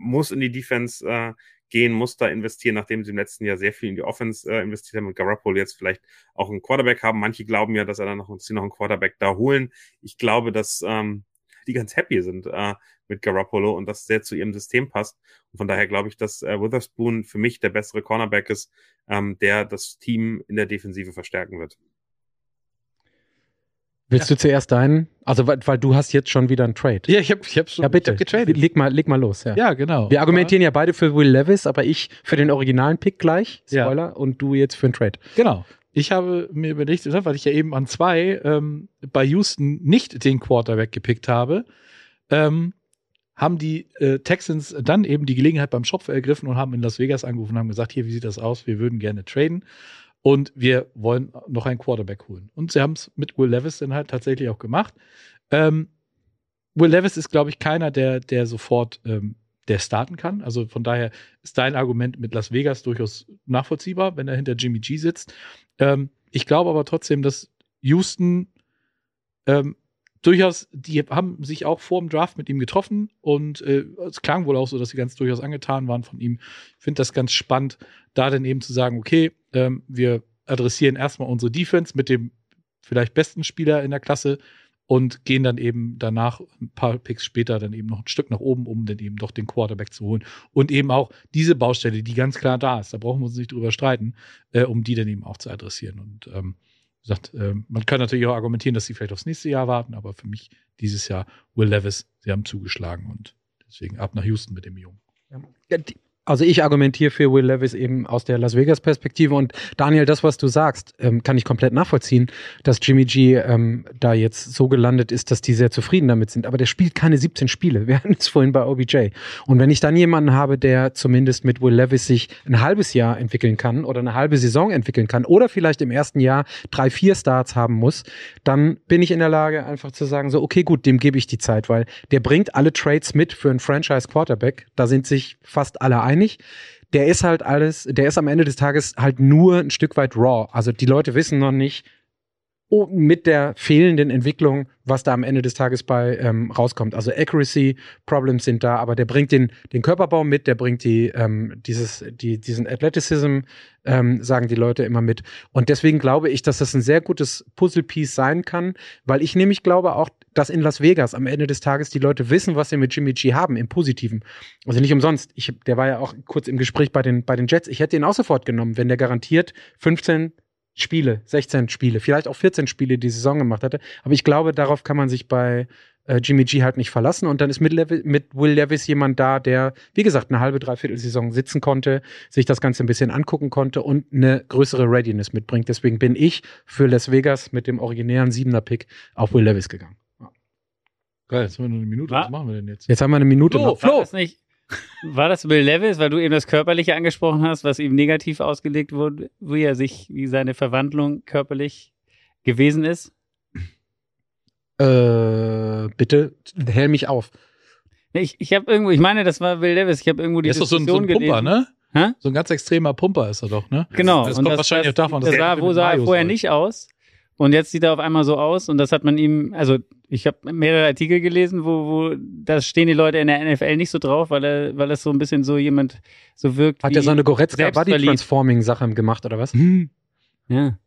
muss in die Defense äh, gehen, muss da investieren, nachdem sie im letzten Jahr sehr viel in die Offense äh, investiert haben und Garoppolo jetzt vielleicht auch einen Quarterback haben. Manche glauben ja, dass er dann noch, sie noch einen Quarterback da holen. Ich glaube, dass ähm, die ganz happy sind äh, mit Garoppolo und das sehr zu ihrem System passt. Und von daher glaube ich, dass äh, Witherspoon für mich der bessere Cornerback ist, ähm, der das Team in der Defensive verstärken wird. Willst ja. du zuerst deinen? Also, weil, weil du hast jetzt schon wieder einen Trade. Ja, ich habe ich hab schon ja, bitte. Ich hab getradet. Leg mal, leg mal los. Ja, ja genau. Wir argumentieren ja beide für Will Levis, aber ich für den originalen Pick gleich, Spoiler, ja. Und du jetzt für einen Trade. Genau. Ich habe mir überlegt, weil ich ja eben an zwei ähm, bei Houston nicht den Quarterback gepickt habe, ähm, haben die äh, Texans dann eben die Gelegenheit beim Schopf ergriffen und haben in Las Vegas angerufen und haben gesagt, hier, wie sieht das aus? Wir würden gerne traden. Und wir wollen noch einen Quarterback holen. Und sie haben es mit Will Levis dann halt tatsächlich auch gemacht. Ähm, Will Levis ist, glaube ich, keiner, der, der sofort ähm, der starten kann. Also von daher ist dein Argument mit Las Vegas durchaus nachvollziehbar, wenn er hinter Jimmy G sitzt. Ähm, ich glaube aber trotzdem, dass Houston ähm, durchaus, die haben sich auch vor dem Draft mit ihm getroffen und äh, es klang wohl auch so, dass sie ganz durchaus angetan waren von ihm. Ich finde das ganz spannend, da dann eben zu sagen, okay, ähm, wir adressieren erstmal unsere Defense mit dem vielleicht besten Spieler in der Klasse und gehen dann eben danach ein paar Picks später dann eben noch ein Stück nach oben, um dann eben doch den Quarterback zu holen und eben auch diese Baustelle, die ganz klar da ist, da brauchen wir uns nicht drüber streiten, äh, um die dann eben auch zu adressieren und ähm, Wie gesagt, äh, man kann natürlich auch argumentieren, dass sie vielleicht aufs nächste Jahr warten, aber für mich dieses Jahr Will Levis, sie haben zugeschlagen und deswegen ab nach Houston mit dem Jungen. Ja, die, also ich argumentiere für Will Levis eben aus der Las Vegas-Perspektive und Daniel, das, was du sagst, ähm, kann ich komplett nachvollziehen, dass Jimmy G ähm, da jetzt so gelandet ist, dass die sehr zufrieden damit sind, aber der spielt keine siebzehn Spiele, wir hatten es vorhin bei O B J und wenn ich dann jemanden habe, der zumindest mit Will Levis sich ein halbes Jahr entwickeln kann oder eine halbe Saison entwickeln kann oder vielleicht im ersten Jahr drei, vier Starts haben muss, dann bin ich in der Lage einfach zu sagen, so okay, gut, dem gebe ich die Zeit, weil der bringt alle Trades mit für einen Franchise-Quarterback, da sind sich fast alle einig. Einig. Der ist halt alles, der ist am Ende des Tages halt nur ein Stück weit raw. Also die Leute wissen noch nicht, oh, mit der fehlenden Entwicklung, was da am Ende des Tages bei ähm, rauskommt. Also Accuracy-Problems sind da, aber der bringt den, den Körperbau mit, der bringt die, ähm, dieses, die, diesen Athleticism, ähm, sagen die Leute immer mit. Und deswegen glaube ich, dass das ein sehr gutes Puzzle-Piece sein kann, weil ich nämlich glaube auch, dass in Las Vegas am Ende des Tages die Leute wissen, was sie mit Jimmy G haben, im Positiven. Also nicht umsonst. Ich, der war ja auch kurz im Gespräch bei den, bei den Jets. Ich hätte ihn auch sofort genommen, wenn der garantiert fünfzehn Spiele, sechzehn Spiele, vielleicht auch vierzehn Spiele die Saison gemacht hatte. Aber ich glaube, darauf kann man sich bei äh, Jimmy G halt nicht verlassen. Und dann ist mit, Levi, mit Will Levis jemand da, der, wie gesagt, eine halbe, dreiviertel Saison sitzen konnte, sich das Ganze ein bisschen angucken konnte und eine größere Readiness mitbringt. Deswegen bin ich für Las Vegas mit dem originären Siebener-Pick auf Will Levis gegangen. Ja. Geil, jetzt haben wir nur eine Minute. Was machen wir denn jetzt? Jetzt haben wir eine Minute. Flo, Flo. War das nicht, war das Will Levis, weil du eben das Körperliche angesprochen hast, was ihm negativ ausgelegt wurde, wie er sich, wie seine Verwandlung körperlich gewesen ist? Äh, bitte, hell mich auf. Ich, ich habe irgendwo, ich meine, das war Will Levis, ich habe irgendwo die das Diskussion ist doch so ein, so ein Pumper, gelesen. Ne? Hä? So ein ganz extremer Pumper ist er doch, ne? Genau. Das, das kommt das, wahrscheinlich das, auch davon, dass das sah, wo sah er vorher nicht aus. Und jetzt sieht er auf einmal so aus und das hat man ihm, also ich habe mehrere Artikel gelesen, wo, wo das stehen die Leute in der N F L nicht so drauf, weil er, weil es so ein bisschen so jemand so wirkt. Hat er so eine Goretzka-Body-Transforming-Sache gemacht oder was? Hm. Ja.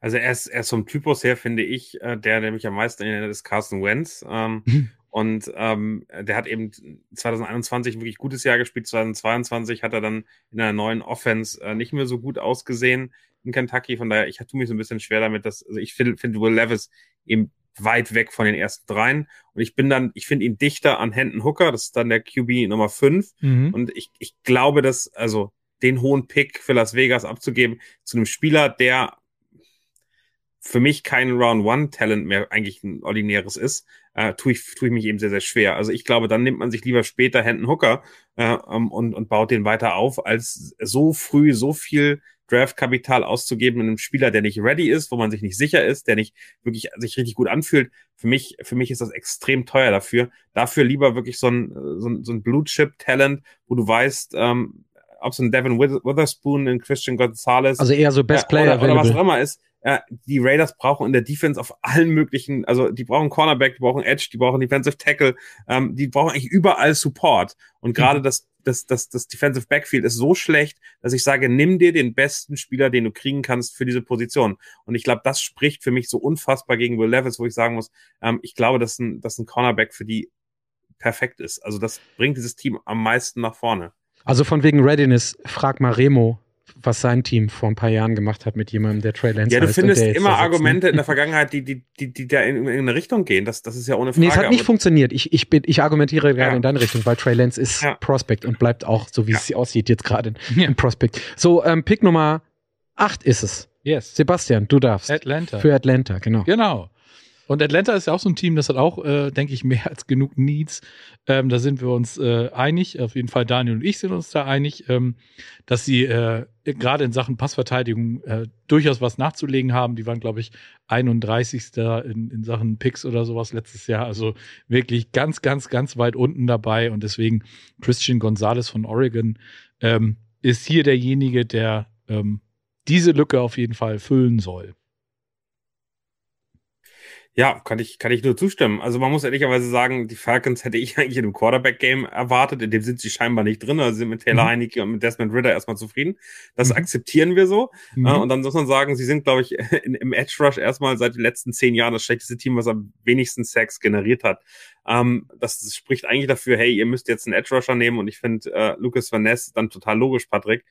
Also er ist, er ist vom Typus her, finde ich, der, der mich am meisten erinnert, ist Carson Wentz. Ähm, hm. Und ähm, der hat eben zwanzig einundzwanzig ein wirklich gutes Jahr gespielt, zwanzig zweiundzwanzig hat er dann in einer neuen Offense äh, nicht mehr so gut ausgesehen in Kentucky, von daher, ich tue mich so ein bisschen schwer damit, dass, also ich finde find Will Levis eben weit weg von den ersten dreien und ich bin dann, ich finde ihn dichter an Hendon Hooker, das ist dann der Q B Nummer fünf mhm. und ich, ich glaube, dass, also den hohen Pick für Las Vegas abzugeben zu einem Spieler, der für mich kein Round-One-Talent mehr eigentlich ein ordinäres ist, äh, tue ich, tue ich mich eben sehr, sehr schwer. Also ich glaube, dann nimmt man sich lieber später Hendon Hooker äh, und, und baut den weiter auf, als so früh so viel Draft-Kapital auszugeben in einem Spieler, der nicht ready ist, wo man sich nicht sicher ist, der nicht wirklich sich richtig gut anfühlt. Für mich, für mich ist das extrem teuer dafür. Dafür lieber wirklich so ein, so ein, so ein Blue-Chip-Talent, wo du weißt, ähm, ob so ein Devin Witherspoon, ein Christian Gonzalez, also eher so Best Player äh, oder, oder was auch immer ist. Ja, die Raiders brauchen in der Defense auf allen möglichen, also die brauchen Cornerback, die brauchen Edge, die brauchen Defensive Tackle, ähm, die brauchen eigentlich überall Support. Und gerade mhm. das, das, das, das Defensive Backfield ist so schlecht, dass ich sage, nimm dir den besten Spieler, den du kriegen kannst für diese Position. Und ich glaube, das spricht für mich so unfassbar gegen Will Levis, wo ich sagen muss, ähm, ich glaube, dass ein, dass ein Cornerback für die perfekt ist. Also das bringt dieses Team am meisten nach vorne. Also von wegen Readiness, frag mal Remo, was sein Team vor ein paar Jahren gemacht hat mit jemandem, der Trey Lance heißt. Ja, du findest immer Argumente in der Vergangenheit, die, die, die, die da in, in eine Richtung gehen. Das, das ist ja ohne Frage. Nee, es hat nicht funktioniert. Ich, ich, bin, ich argumentiere gerade ja. in deine Richtung, weil Trey Lance ist ja. Prospect und bleibt auch, so wie ja. es aussieht, jetzt gerade ja. ein Prospect. So, ähm, Pick Nummer acht ist es. Yes. Sebastian, du darfst. Atlanta. Für Atlanta, genau. Genau. Und Atlanta ist ja auch so ein Team, das hat auch, äh, denke ich, mehr als genug Needs. Ähm, da sind wir uns äh, einig, auf jeden Fall Daniel und ich sind uns da einig, ähm, dass sie äh, gerade in Sachen Passverteidigung äh, durchaus was nachzulegen haben. Die waren, glaube ich, einunddreißigste in, in Sachen Picks oder sowas letztes Jahr. Also wirklich ganz, ganz, ganz weit unten dabei. Und deswegen Christian Gonzalez von Oregon ähm, ist hier derjenige, der ähm, diese Lücke auf jeden Fall füllen soll. Ja, kann ich, kann ich nur zustimmen. Also man muss ehrlicherweise sagen, die Falcons hätte ich eigentlich in einem Quarterback-Game erwartet. In dem sind sie scheinbar nicht drin. Also sind mit Taylor mhm. Heinicke und mit Desmond Ridder erstmal zufrieden. Das mhm. akzeptieren wir so. Mhm. Und dann muss man sagen, sie sind, glaube ich, in, im Edge-Rush erstmal seit den letzten zehn Jahren das schlechteste Team, was am wenigsten Sacks generiert hat. Ähm, das, das spricht eigentlich dafür, hey, ihr müsst jetzt einen Edge-Rusher nehmen. Und ich finde äh, Lucas Van Ness dann total logisch, Patrick.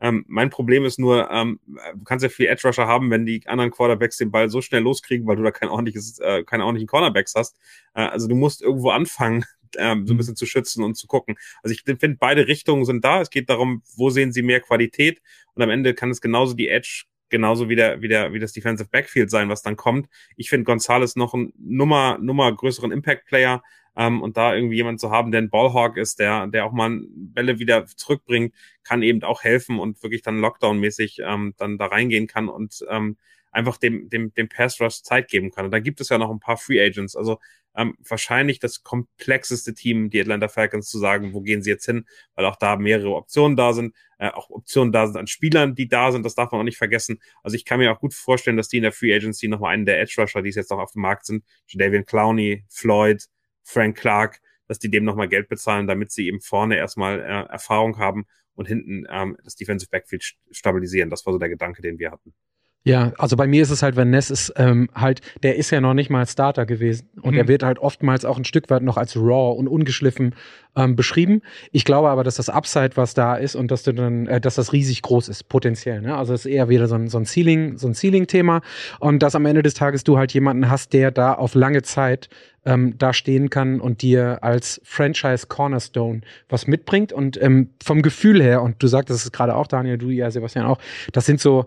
Ähm, mein Problem ist nur, ähm, du kannst ja viel Edge-Rusher haben, wenn die anderen Quarterbacks den Ball so schnell loskriegen, weil du da kein ordentliches, äh, keine ordentlichen Cornerbacks hast. Äh, also du musst irgendwo anfangen, ähm, so ein bisschen zu schützen und zu gucken. Also ich finde, beide Richtungen sind da. Es geht darum, wo sehen sie mehr Qualität? Und am Ende kann es genauso die Edge, genauso wie der, wie der, wie das Defensive Backfield sein, was dann kommt. Ich finde Gonzalez noch einen Nummer, Nummer größeren Impact-Player. Um, und da irgendwie jemanden zu haben, der ein Ballhawk ist, der der auch mal Bälle wieder zurückbringt, kann eben auch helfen und wirklich dann Lockdown-mäßig um, dann da reingehen kann und um, einfach dem dem dem Pass-Rush Zeit geben kann. Und da gibt es ja noch ein paar Free Agents. Also um, wahrscheinlich das komplexeste Team, die Atlanta Falcons, zu sagen, wo gehen sie jetzt hin, weil auch da mehrere Optionen da sind, äh, auch Optionen da sind an Spielern, die da sind, das darf man auch nicht vergessen. Also ich kann mir auch gut vorstellen, dass die in der Free Agency nochmal einen der Edge-Rusher, die es jetzt noch auf dem Markt sind, Jadeveon Clowney, Floyd, Frank Clark, dass die dem nochmal Geld bezahlen, damit sie eben vorne erstmal äh, Erfahrung haben und hinten ähm, das Defensive Backfield st- stabilisieren. Das war so der Gedanke, den wir hatten. Ja, also bei mir ist es halt, Van Ness ist ähm, halt, der ist ja noch nicht mal Starter gewesen und mhm. er wird halt oftmals auch ein Stück weit noch als raw und ungeschliffen ähm, beschrieben. Ich glaube aber, dass das Upside, was da ist und dass du dann, äh, dass das riesig groß ist, potenziell. Ne? Also es ist eher wieder so ein, so ein Ceiling, so ein Ceiling-Thema und dass am Ende des Tages du halt jemanden hast, der da auf lange Zeit Ähm, da stehen kann und dir als Franchise Cornerstone was mitbringt und ähm, vom Gefühl her, und du sagtest es gerade auch, Daniel, du ja, Sebastian auch, das sind so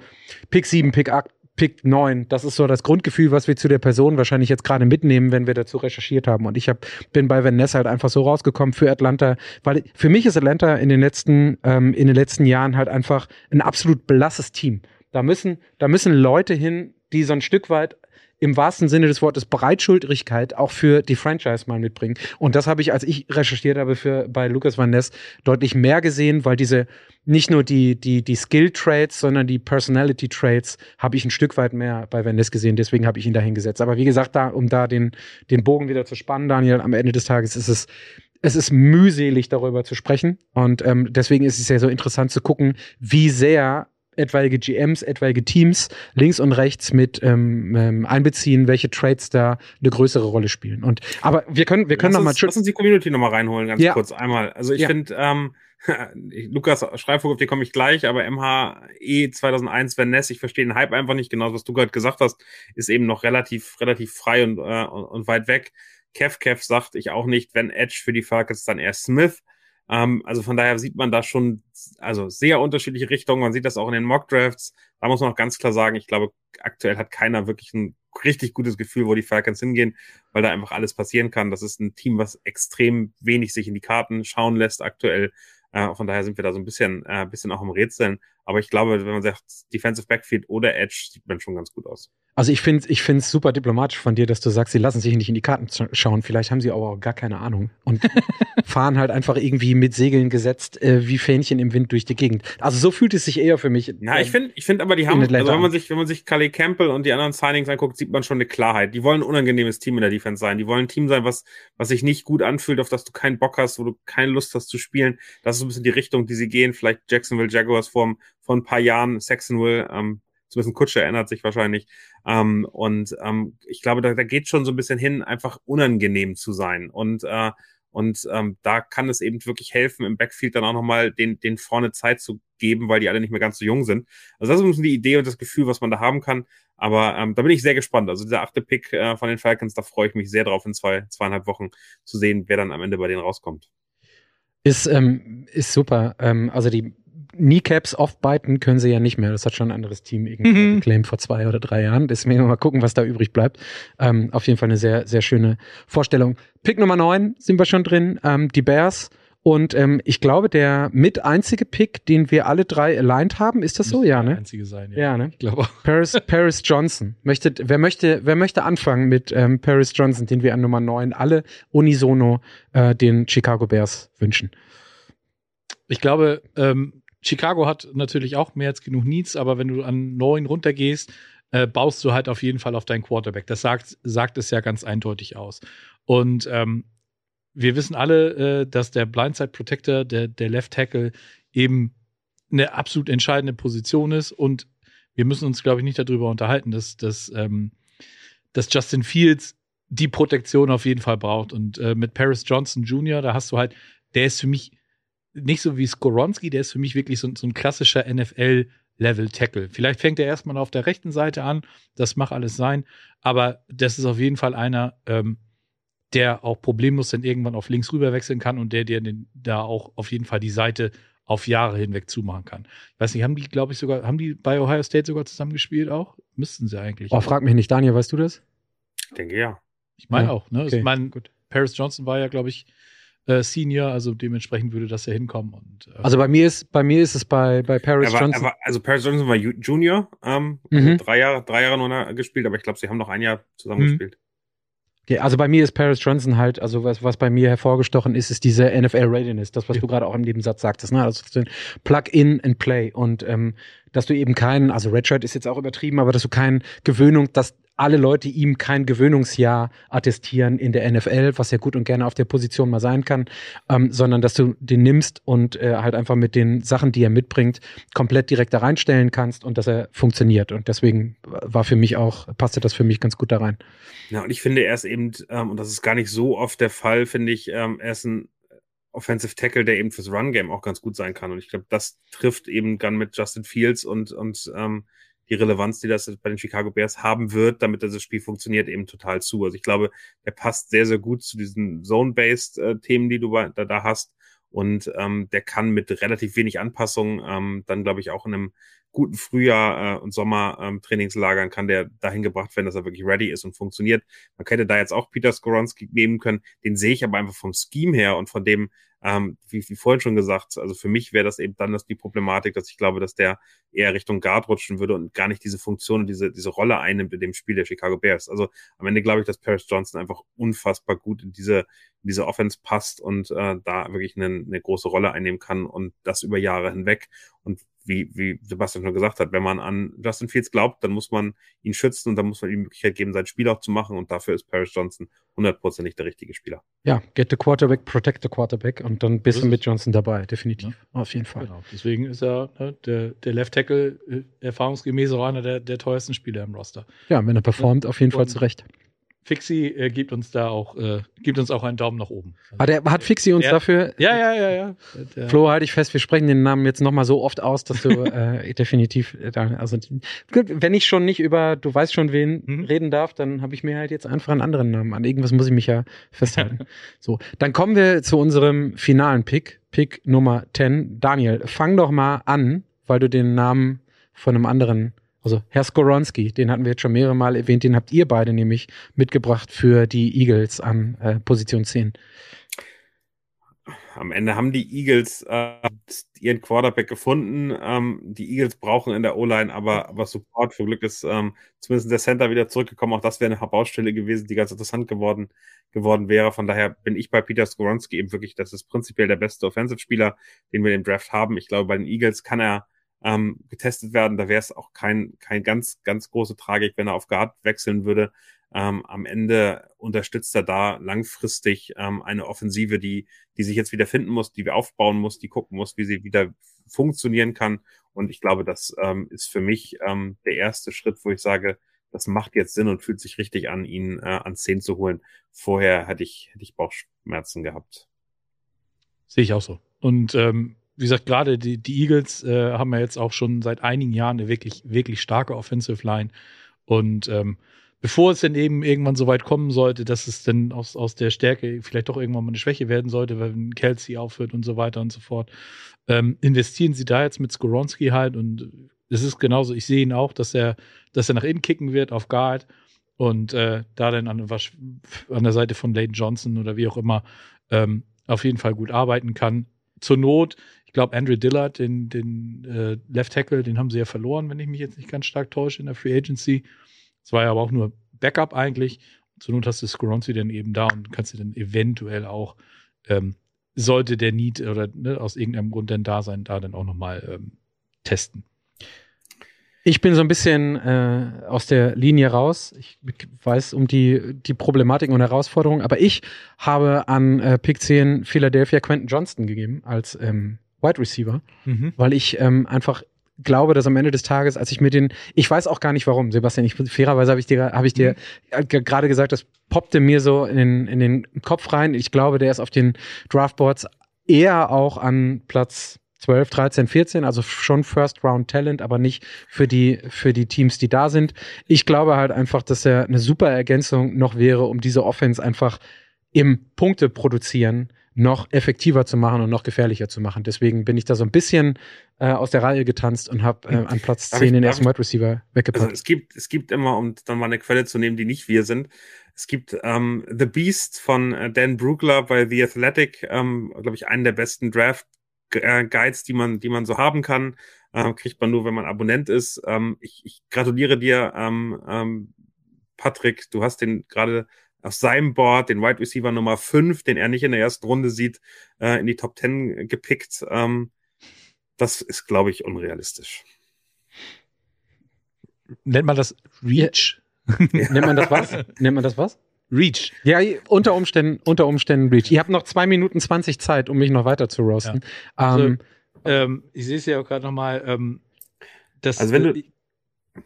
Pick sieben, Pick acht, Pick neun, das ist so das Grundgefühl, was wir zu der Person wahrscheinlich jetzt gerade mitnehmen, wenn wir dazu recherchiert haben. Und ich hab, bin bei Van Ness halt einfach so rausgekommen für Atlanta, weil für mich ist Atlanta in den letzten, ähm, in den letzten Jahren halt einfach ein absolut blasses Team. Da müssen, da müssen Leute hin, die so ein Stück weit im wahrsten Sinne des Wortes Bereitschuldigkeit auch für die Franchise mal mitbringen. Und das habe ich, als ich recherchiert habe für, bei Lucas Van Ness, deutlich mehr gesehen, weil diese, nicht nur die, die, die Skill-Traits, sondern die Personality-Traits habe ich ein Stück weit mehr bei Van Ness gesehen. Deswegen habe ich ihn dahin gesetzt. Aber wie gesagt, da, um da den, den Bogen wieder zu spannen, Daniel, am Ende des Tages ist es, es ist mühselig, darüber zu sprechen. Und ähm, deswegen ist es ja so interessant zu gucken, wie sehr etwaige G Ms, etwaige Teams links und rechts mit ähm, ähm, einbeziehen, welche Trades da eine größere Rolle spielen. Und aber wir können, wir können nochmal... Tsch- lass uns die Community nochmal reinholen, ganz ja. kurz einmal. Also ich ja. finde, ähm, Lukas Schreifvogel, auf die komme ich gleich, aber M H E zweitausendeins, Van Ness, ich verstehe den Hype einfach nicht genau, was du gerade gesagt hast, ist eben noch relativ relativ frei und, äh, und weit weg. Kev Kev sagt, ich auch nicht, wenn Edge für die Falcons, dann eher Smith. Um, also von daher sieht man da schon also sehr unterschiedliche Richtungen. Man sieht das auch in den Mock-Drafts. Da muss man auch ganz klar sagen, ich glaube, aktuell hat keiner wirklich ein richtig gutes Gefühl, wo die Falcons hingehen, weil da einfach alles passieren kann. Das ist ein Team, was extrem wenig sich in die Karten schauen lässt aktuell. Uh, von daher sind wir da so ein bisschen, uh, bisschen auch im Rätseln. Aber ich glaube, wenn man sagt Defensive Backfield oder Edge, sieht man schon ganz gut aus. Also ich finde ich finde es super diplomatisch von dir, dass du sagst, sie lassen sich nicht in die Karten schauen. Vielleicht haben sie aber auch gar keine Ahnung und fahren halt einfach irgendwie mit Segeln gesetzt äh, wie Fähnchen im Wind durch die Gegend. Also so fühlt es sich eher für mich. Na, ähm, ich finde ich finde aber die haben, also wenn man sich wenn man sich Calais Campbell und die anderen Signings anguckt, sieht man schon eine Klarheit. Die wollen ein unangenehmes Team in der Defense sein. Die wollen ein Team sein, was was sich nicht gut anfühlt, auf das du keinen Bock hast, wo du keine Lust hast zu spielen. Das ist ein bisschen die Richtung, die sie gehen. Vielleicht Jacksonville Jaguars vor, vor ein paar Jahren, Saxonville, ähm, so ein bisschen Kutsche erinnert sich wahrscheinlich. Ähm, und ähm, ich glaube, da, da geht schon so ein bisschen hin, einfach unangenehm zu sein. Und äh, und ähm, da kann es eben wirklich helfen, im Backfield dann auch nochmal den, den vorne Zeit zu geben, weil die alle nicht mehr ganz so jung sind. Also das ist ein bisschen die Idee und das Gefühl, was man da haben kann. Aber ähm, da bin ich sehr gespannt. Also dieser achte Pick äh, von den Falcons, da freue ich mich sehr drauf, in zwei, zweieinhalb Wochen zu sehen, wer dann am Ende bei denen rauskommt. Ist, ähm, ist super. Ähm, also die Kneecaps off-biten können sie ja nicht mehr. Das hat schon ein anderes Team irgendwie geclaimt mhm. vor zwei oder drei Jahren. Deswegen mal gucken, was da übrig bleibt. Ähm, auf jeden Fall eine sehr, sehr schöne Vorstellung. Pick Nummer neun sind wir schon drin. Ähm, die Bears. Und ähm, ich glaube, der mit einzige Pick, den wir alle drei aligned haben, ist das so? Müsste ja, ne? Der einzige sein, ja. Ja, ne? Ich glaube auch. Paris, Paris Johnson. Möchte, wer, möchte, wer möchte anfangen mit ähm, Paris Johnson, den wir an Nummer neun alle unisono äh, den Chicago Bears wünschen? Ich glaube, ähm, Chicago hat natürlich auch mehr als genug Needs, aber wenn du an neun runtergehst, äh, baust du halt auf jeden Fall auf deinen Quarterback. Das sagt, sagt es ja ganz eindeutig aus. Und ähm, wir wissen alle, äh, dass der Blindside Protector, der, der Left Tackle, eben eine absolut entscheidende Position ist. Und wir müssen uns, glaube ich, nicht darüber unterhalten, dass, dass, ähm, dass Justin Fields die Protektion auf jeden Fall braucht. Und äh, mit Paris Johnson Junior, da hast du halt, der ist für mich nicht so wie Skoronski, der ist für mich wirklich so, so ein klassischer N F L-Level-Tackle. Vielleicht fängt er erstmal auf der rechten Seite an, das mag alles sein, aber das ist auf jeden Fall einer, ähm, der auch problemlos dann irgendwann auf links rüber wechseln kann und der dir da auch auf jeden Fall die Seite auf Jahre hinweg zumachen kann. Ich weiß nicht, haben die, glaube ich, sogar, haben die bei Ohio State sogar zusammengespielt auch? Müssten sie eigentlich. Oh, frag mich nicht, Daniel, weißt du das? Ich denke ja. Ich meine ja, auch, ne? Okay. Ich meine, Paris Johnson war ja, glaube ich, äh, Senior, also dementsprechend würde das ja hinkommen. Und, äh, also bei mir ist, bei mir ist es bei, bei Paris war, Johnson. War, also Paris Johnson war Junior, ähm, mhm. drei Jahre, drei Jahre nur gespielt, aber ich glaube, sie haben noch ein Jahr zusammengespielt. Mhm. Okay, also bei mir ist Paris Johnson halt, also was, was bei mir hervorgestochen ist, ist diese N F L-Readiness, das, was ja. du gerade auch im Nebensatz sagtest, ne? Also Plug-in and Play und ähm, dass du eben keinen, also Redshirt ist jetzt auch übertrieben, aber dass du keinen Gewöhnung, dass alle Leute ihm kein Gewöhnungsjahr attestieren in der N F L, was ja gut und gerne auf der Position mal sein kann, ähm, sondern dass du den nimmst und äh, halt einfach mit den Sachen, die er mitbringt, komplett direkt da reinstellen kannst und dass er funktioniert. Und deswegen war für mich auch, passte das für mich ganz gut da rein. Ja, und ich finde, er ist eben, ähm, und das ist gar nicht so oft der Fall, finde ich, ähm, er ist ein Offensive Tackle, der eben fürs Run-Game auch ganz gut sein kann. Und ich glaube, das trifft eben dann mit Justin Fields und, und, ähm, die Relevanz, die das bei den Chicago Bears haben wird, damit das Spiel funktioniert, eben total zu. Also ich glaube, er passt sehr, sehr gut zu diesen Zone-Based-Themen, die du da, da hast. Und ähm, der kann mit relativ wenig Anpassungen ähm, dann, glaube ich, auch in einem guten Frühjahr äh, und Sommer-Trainingslagern ähm, kann der dahin gebracht werden, dass er wirklich ready ist und funktioniert. Man könnte da jetzt auch Peter Skoronski nehmen können. Den sehe ich aber einfach vom Scheme her und von dem, ähm, wie, wie vorhin schon gesagt, also für mich wäre das eben dann das die Problematik, dass ich glaube, dass der eher Richtung Guard rutschen würde und gar nicht diese Funktion und diese, diese Rolle einnimmt in dem Spiel der Chicago Bears. Also am Ende glaube ich, dass Paris Johnson einfach unfassbar gut in diese, in diese Offense passt und äh, da wirklich eine, eine große Rolle einnehmen kann und das über Jahre hinweg. Und Wie, wie Sebastian schon gesagt hat, wenn man an Justin Fields glaubt, dann muss man ihn schützen und dann muss man ihm die Möglichkeit geben, sein Spiel auch zu machen und dafür ist Paris Johnson hundertprozentig der richtige Spieler. Ja, get the quarterback, protect the quarterback und dann bist du mit Johnson dabei, definitiv. Ja. Auf jeden Fall. Genau. Deswegen ist er, ne, der, der Left Tackle äh, erfahrungsgemäß auch einer der, der teuersten Spieler im Roster. Ja, wenn er performt, ja. auf jeden Fall zurecht. Fixi äh, gibt uns da auch, äh, gibt uns auch einen Daumen nach oben. Also, ah, der, hat Fixi uns der, dafür? Ja, ja, ja, ja. Der, Flo, halte ich fest, wir sprechen den Namen jetzt nochmal so oft aus, dass du äh, definitiv, äh, also wenn ich schon nicht über, du weißt schon wen, mhm. reden darf, dann habe ich mir halt jetzt einfach einen anderen Namen an. Irgendwas muss ich mich ja festhalten. So, dann kommen wir zu unserem finalen Pick, Pick Nummer zehn. Daniel, fang doch mal an, weil du den Namen von einem anderen Also Herr Skoronski, den hatten wir jetzt schon mehrere Mal erwähnt, den habt ihr beide nämlich mitgebracht für die Eagles an äh, Position zehn. Am Ende haben die Eagles äh, ihren Quarterback gefunden. Ähm, die Eagles brauchen in der O-Line aber, aber Support. Für Glück ist ähm, zumindest der Center wieder zurückgekommen. Auch das wäre eine Baustelle gewesen, die ganz interessant geworden, geworden wäre. Von daher bin ich bei Peter Skoronski eben wirklich, das ist prinzipiell der beste Offensive-Spieler, den wir im Draft haben. Ich glaube, bei den Eagles kann er Ähm, getestet werden, da wäre es auch kein kein ganz ganz große Tragik, wenn er auf Guard wechseln würde. Ähm, am Ende unterstützt er da langfristig ähm, eine Offensive, die die sich jetzt wieder finden muss, die wir aufbauen muss, die gucken muss, wie sie wieder funktionieren kann. Und ich glaube, das ähm, ist für mich ähm, der erste Schritt, wo ich sage, das macht jetzt Sinn und fühlt sich richtig an, ihn äh, an zehn zu holen. Vorher hätte ich hätte ich Bauchschmerzen gehabt. Sehe ich auch so. Und ähm wie gesagt, gerade die, die Eagles äh, haben ja jetzt auch schon seit einigen Jahren eine wirklich, wirklich starke Offensive Line. Und ähm, bevor es dann eben irgendwann so weit kommen sollte, dass es dann aus, aus der Stärke vielleicht doch irgendwann mal eine Schwäche werden sollte, wenn Kelsey aufhört und so weiter und so fort, ähm, investieren sie da jetzt mit Skoronski halt. Und es ist genauso, ich sehe ihn auch, dass er, dass er nach innen kicken wird auf Guard und äh, da dann an, an der Seite von Layden Johnson oder wie auch immer ähm, auf jeden Fall gut arbeiten kann. Zur Not, ich glaube, Andre Dillard, den, den äh, Left Tackle, den haben sie ja verloren, wenn ich mich jetzt nicht ganz stark täusche, in der Free Agency. Das war ja aber auch nur Backup eigentlich. Zur Not hast du Skoronski dann eben da und kannst du dann eventuell auch, ähm, sollte der Need oder ne, aus irgendeinem Grund dann da sein, da dann auch nochmal ähm, testen. Ich bin so ein bisschen äh, aus der Linie raus. Ich weiß um die, die Problematiken und Herausforderungen, aber ich habe an äh, Pick zehn Philadelphia Quentin Johnston gegeben als ähm, Wide Receiver, mhm. weil ich ähm, einfach glaube, dass am Ende des Tages, als ich mir den, ich weiß auch gar nicht warum, Sebastian, ich, fairerweise habe ich dir, hab ich dir mhm. gerade gesagt, das poppte mir so in, in den Kopf rein. Ich glaube, der ist auf den Draftboards eher auch an Platz zwölf, dreizehn, vierzehn, also schon First-Round-Talent, aber nicht für die, für die Teams, die da sind. Ich glaube halt einfach, dass er eine super Ergänzung noch wäre, um diese Offense einfach im Punkte produzieren noch effektiver zu machen und noch gefährlicher zu machen. Deswegen bin ich da so ein bisschen äh, aus der Reihe getanzt und habe äh, an Platz zehn ich, den ersten Wide Receiver weggepackt. Also es gibt, es gibt immer, um dann mal eine Quelle zu nehmen, die nicht wir sind, es gibt ähm, The Beast von äh, Dan Brugler bei The Athletic, ähm, glaube ich, einen der besten Draft Guides, die man, die man so haben kann, ähm, kriegt man nur, wenn man Abonnent ist. Ähm, ich, ich gratuliere dir, ähm, ähm, Patrick, du hast den gerade auf seinem Board, den Wide Receiver Nummer fünf, den er nicht in der ersten Runde sieht, äh, in die Top zehn gepickt. Ähm, das ist, glaube ich, unrealistisch. Nennt man das Reach? Nennt man das was? Nennt man das was? Reach. Ja, unter Umständen, unter Umständen Reach. Ich habe noch zwei Minuten zwanzig Zeit, um mich noch weiter zu roasten. Ja. Also, ähm, ähm, ich sehe es ja auch gerade nochmal. Ähm, also wenn du,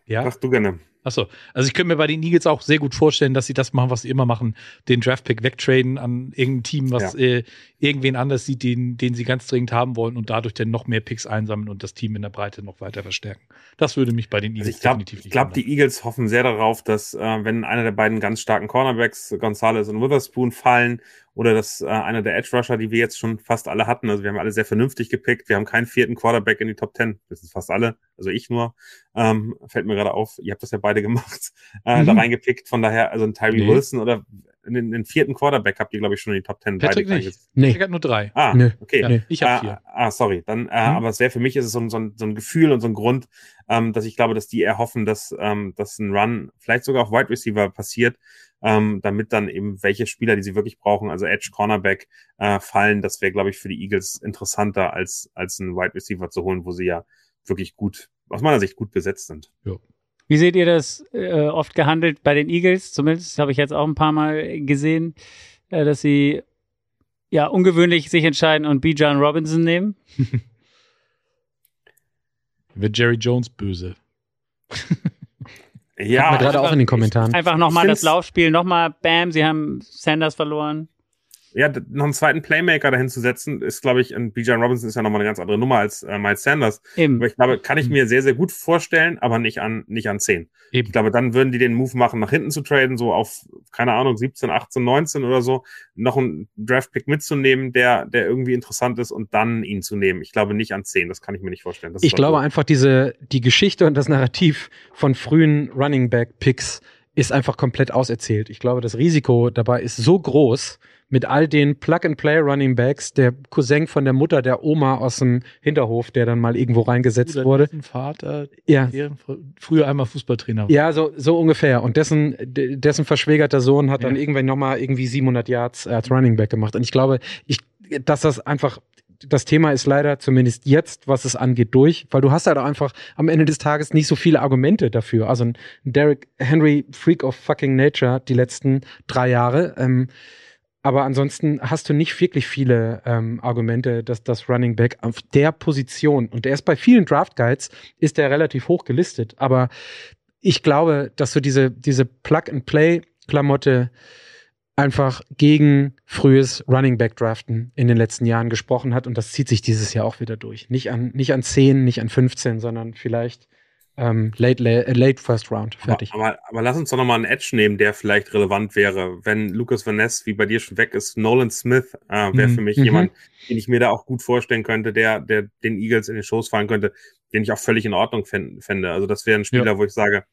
ja? Machst du gerne. Achso, also ich könnte mir bei den Eagles auch sehr gut vorstellen, dass sie das machen, was sie immer machen, den Draftpick wegtraden an irgendein Team, was ja. äh, irgendwen anders sieht, den, den sie ganz dringend haben wollen und dadurch dann noch mehr Picks einsammeln und das Team in der Breite noch weiter verstärken. Das würde mich bei den Eagles also ich glaub, definitiv nicht Ich glaube, die Eagles hoffen sehr darauf, dass äh, wenn einer der beiden ganz starken Cornerbacks, Gonzalez und Witherspoon, fallen oder dass äh, einer der Edge-Rusher, die wir jetzt schon fast alle hatten, also wir haben alle sehr vernünftig gepickt, wir haben keinen vierten Quarterback in die Top Ten, das sind fast alle, also ich nur, ähm, fällt mir gerade auf, ihr habt das ja beide gemacht, äh, mhm. da reingepickt, von daher, also ein Tyree nee. Wilson oder einen, einen vierten Quarterback habt ihr, glaube ich, schon in die Top Ten. Patrick beide nicht. Nee. Patrick hat nur drei. Ah, nee. okay. Nee. Ich habe vier. Ah, ah, sorry. Dann, äh, mhm. aber sehr für mich ist es so, so, ein, so ein Gefühl und so ein Grund, ähm, dass ich glaube, dass die erhoffen, dass, ähm, dass ein Run vielleicht sogar auf Wide Receiver passiert, ähm, damit dann eben welche Spieler, die sie wirklich brauchen, also Edge, Cornerback, äh, fallen. Das wäre, glaube ich, für die Eagles interessanter, als, als einen Wide Receiver zu holen, wo sie ja wirklich gut, aus meiner Sicht gut besetzt sind. Ja. Wie seht ihr das äh, oft gehandelt bei den Eagles? Zumindest habe ich jetzt auch ein paar Mal gesehen, äh, dass sie ja ungewöhnlich sich entscheiden und Bijan Robinson nehmen. Wird Jerry Jones böse. Ja, hatten wir gerade auch in den Kommentaren. Einfach nochmal das Laufspiel, nochmal bam, sie haben Sanders verloren. Ja, noch einen zweiten Playmaker dahin zu setzen, ist, glaube ich, und Bijan Robinson ist ja nochmal eine ganz andere Nummer als äh, Miles Sanders. Eben. Aber ich glaube, kann ich mir sehr, sehr gut vorstellen, aber nicht an nicht an zehn. Eben. Ich glaube, dann würden die den Move machen, nach hinten zu traden, so auf, keine Ahnung, siebzehn, achtzehn, neunzehn oder so, noch einen Draft-Pick mitzunehmen, der der irgendwie interessant ist und dann ihn zu nehmen. Ich glaube, nicht an zehn, das kann ich mir nicht vorstellen. Das ich glaube so. einfach, diese die Geschichte und das Narrativ von frühen Running-Back-Picks ist einfach komplett auserzählt. Ich glaube, das Risiko dabei ist so groß, mit all den Plug-and-Play-Running-Backs, der Cousin von der Mutter, der Oma aus dem Hinterhof, der dann mal irgendwo reingesetzt wurde. Dessen Vater, ja. früher einmal Fußballtrainer war. Ja, so, so ungefähr. Und dessen, dessen verschwägerter Sohn hat ja. dann irgendwann nochmal irgendwie siebenhundert Yards als Running-Back gemacht. Und ich glaube, ich, dass das einfach, das Thema ist leider zumindest jetzt, was es angeht, durch, weil du hast halt auch einfach am Ende des Tages nicht so viele Argumente dafür. Also ein Derek Henry, Freak of fucking Nature, die letzten drei Jahre, ähm, aber ansonsten hast du nicht wirklich viele ähm, Argumente, dass das Running Back auf der Position, und der ist bei vielen Draft Guides, ist der relativ hoch gelistet. Aber ich glaube, dass du diese, diese Plug-and-Play-Klamotte einfach gegen frühes Running Back Draften in den letzten Jahren gesprochen hat. Und das zieht sich dieses Jahr auch wieder durch. Nicht an, nicht an zehn, nicht an fünfzehn, sondern vielleicht Ähm, late, late, late First Round, fertig. Aber, aber, aber lass uns doch nochmal einen Edge nehmen, der vielleicht relevant wäre. Wenn Lucas Van Ness, wie bei dir schon weg ist, Nolan Smith äh, wäre mhm. für mich mhm. jemand, den ich mir da auch gut vorstellen könnte, der, der den Eagles in den Schoß fallen könnte, den ich auch völlig in Ordnung fänd, fände. Also das wäre ein Spieler, ja. wo ich sage,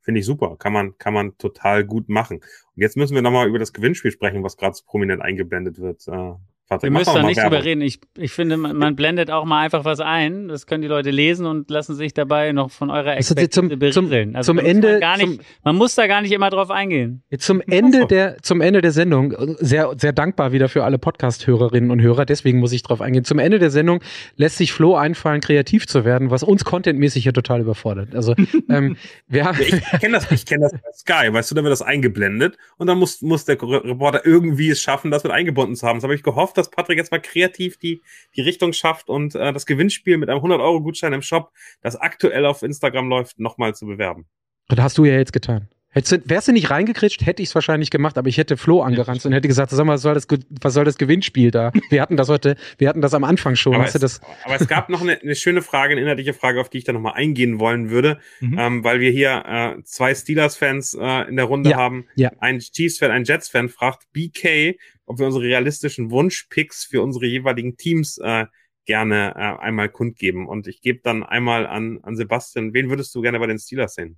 finde ich super, kann man, kann man total gut machen. Und jetzt müssen wir nochmal über das Gewinnspiel sprechen, was gerade so prominent eingeblendet wird. Äh, Vater, wir müssen da nicht drüber reden. Ich, ich finde, man, man blendet auch mal einfach was ein. Das können die Leute lesen und lassen sich dabei noch von eurer Expertise berieseln. Also zum Ende, gar nicht, zum, man muss da gar nicht immer drauf eingehen. Zum Ende der, zum Ende der Sendung, sehr, sehr dankbar wieder für alle Podcast-Hörerinnen und Hörer, deswegen muss ich drauf eingehen. Zum Ende der Sendung lässt sich Flo einfallen, kreativ zu werden, was uns contentmäßig hier total überfordert. Also, ähm, wir haben ich kenne das, ich kenne das bei Sky, weißt du, dann wird das eingeblendet und dann muss, muss der Reporter irgendwie es schaffen, das mit eingebunden zu haben. Das habe ich gehofft, dass Patrick jetzt mal kreativ die, die Richtung schafft und äh, das Gewinnspiel mit einem hundert-Euro-Gutschein im Shop, das aktuell auf Instagram läuft, nochmal zu bewerben. Das hast du ja jetzt getan. Wärst du nicht reingekritscht, hätte ich es wahrscheinlich gemacht, aber ich hätte Flo angerannt und hätte gesagt, sag mal, was soll das, was soll das Gewinnspiel da? Wir hatten das heute, wir hatten das am Anfang schon. Aber, es, das? aber es gab noch eine, eine schöne Frage, eine inhaltliche Frage, auf die ich da nochmal eingehen wollen würde, mhm. ähm, weil wir hier äh, zwei Steelers-Fans äh, in der Runde ja. haben. Ja. Ein Chiefs-Fan, ein Jets-Fan fragt B K, ob wir unsere realistischen Wunschpicks für unsere jeweiligen Teams äh, gerne äh, einmal kundgeben. Und ich gebe dann einmal an, an Sebastian, wen würdest du gerne bei den Steelers sehen?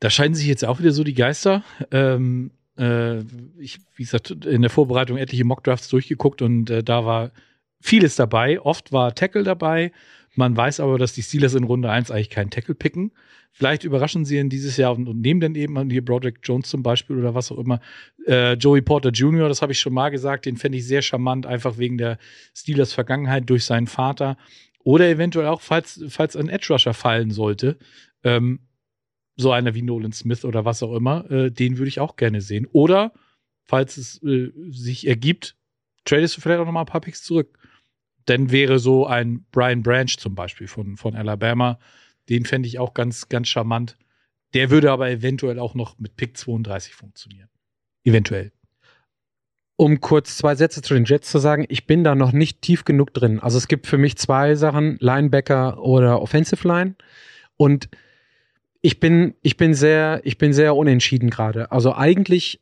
Da scheiden sich jetzt auch wieder so die Geister. Ähm, äh, ich, wie gesagt, in der Vorbereitung etliche Mockdrafts durchgeguckt und äh, da war vieles dabei. Oft war Tackle dabei. Man weiß aber, dass die Steelers in Runde eins eigentlich keinen Tackle picken. Vielleicht überraschen sie ihn dieses Jahr und, und nehmen dann eben hier Broderick Jones zum Beispiel oder was auch immer. Äh, Joey Porter Junior, das habe ich schon mal gesagt, den fände ich sehr charmant, einfach wegen der Steelers Vergangenheit durch seinen Vater. Oder eventuell auch, falls, falls ein Edge Rusher fallen sollte, ähm, so einer wie Nolan Smith oder was auch immer, äh, den würde ich auch gerne sehen. Oder, falls es äh, sich ergibt, tradest du vielleicht auch noch mal ein paar Picks zurück. Dann wäre so ein Brian Branch zum Beispiel von, von Alabama, den fände ich auch ganz, ganz charmant. Der würde aber eventuell auch noch mit Pick zweiunddreißig funktionieren. Eventuell. Um kurz zwei Sätze zu den Jets zu sagen, ich bin da noch nicht tief genug drin. Also es gibt für mich zwei Sachen, Linebacker oder Offensive Line. Und Ich bin, ich bin sehr, ich bin sehr unentschieden gerade. Also eigentlich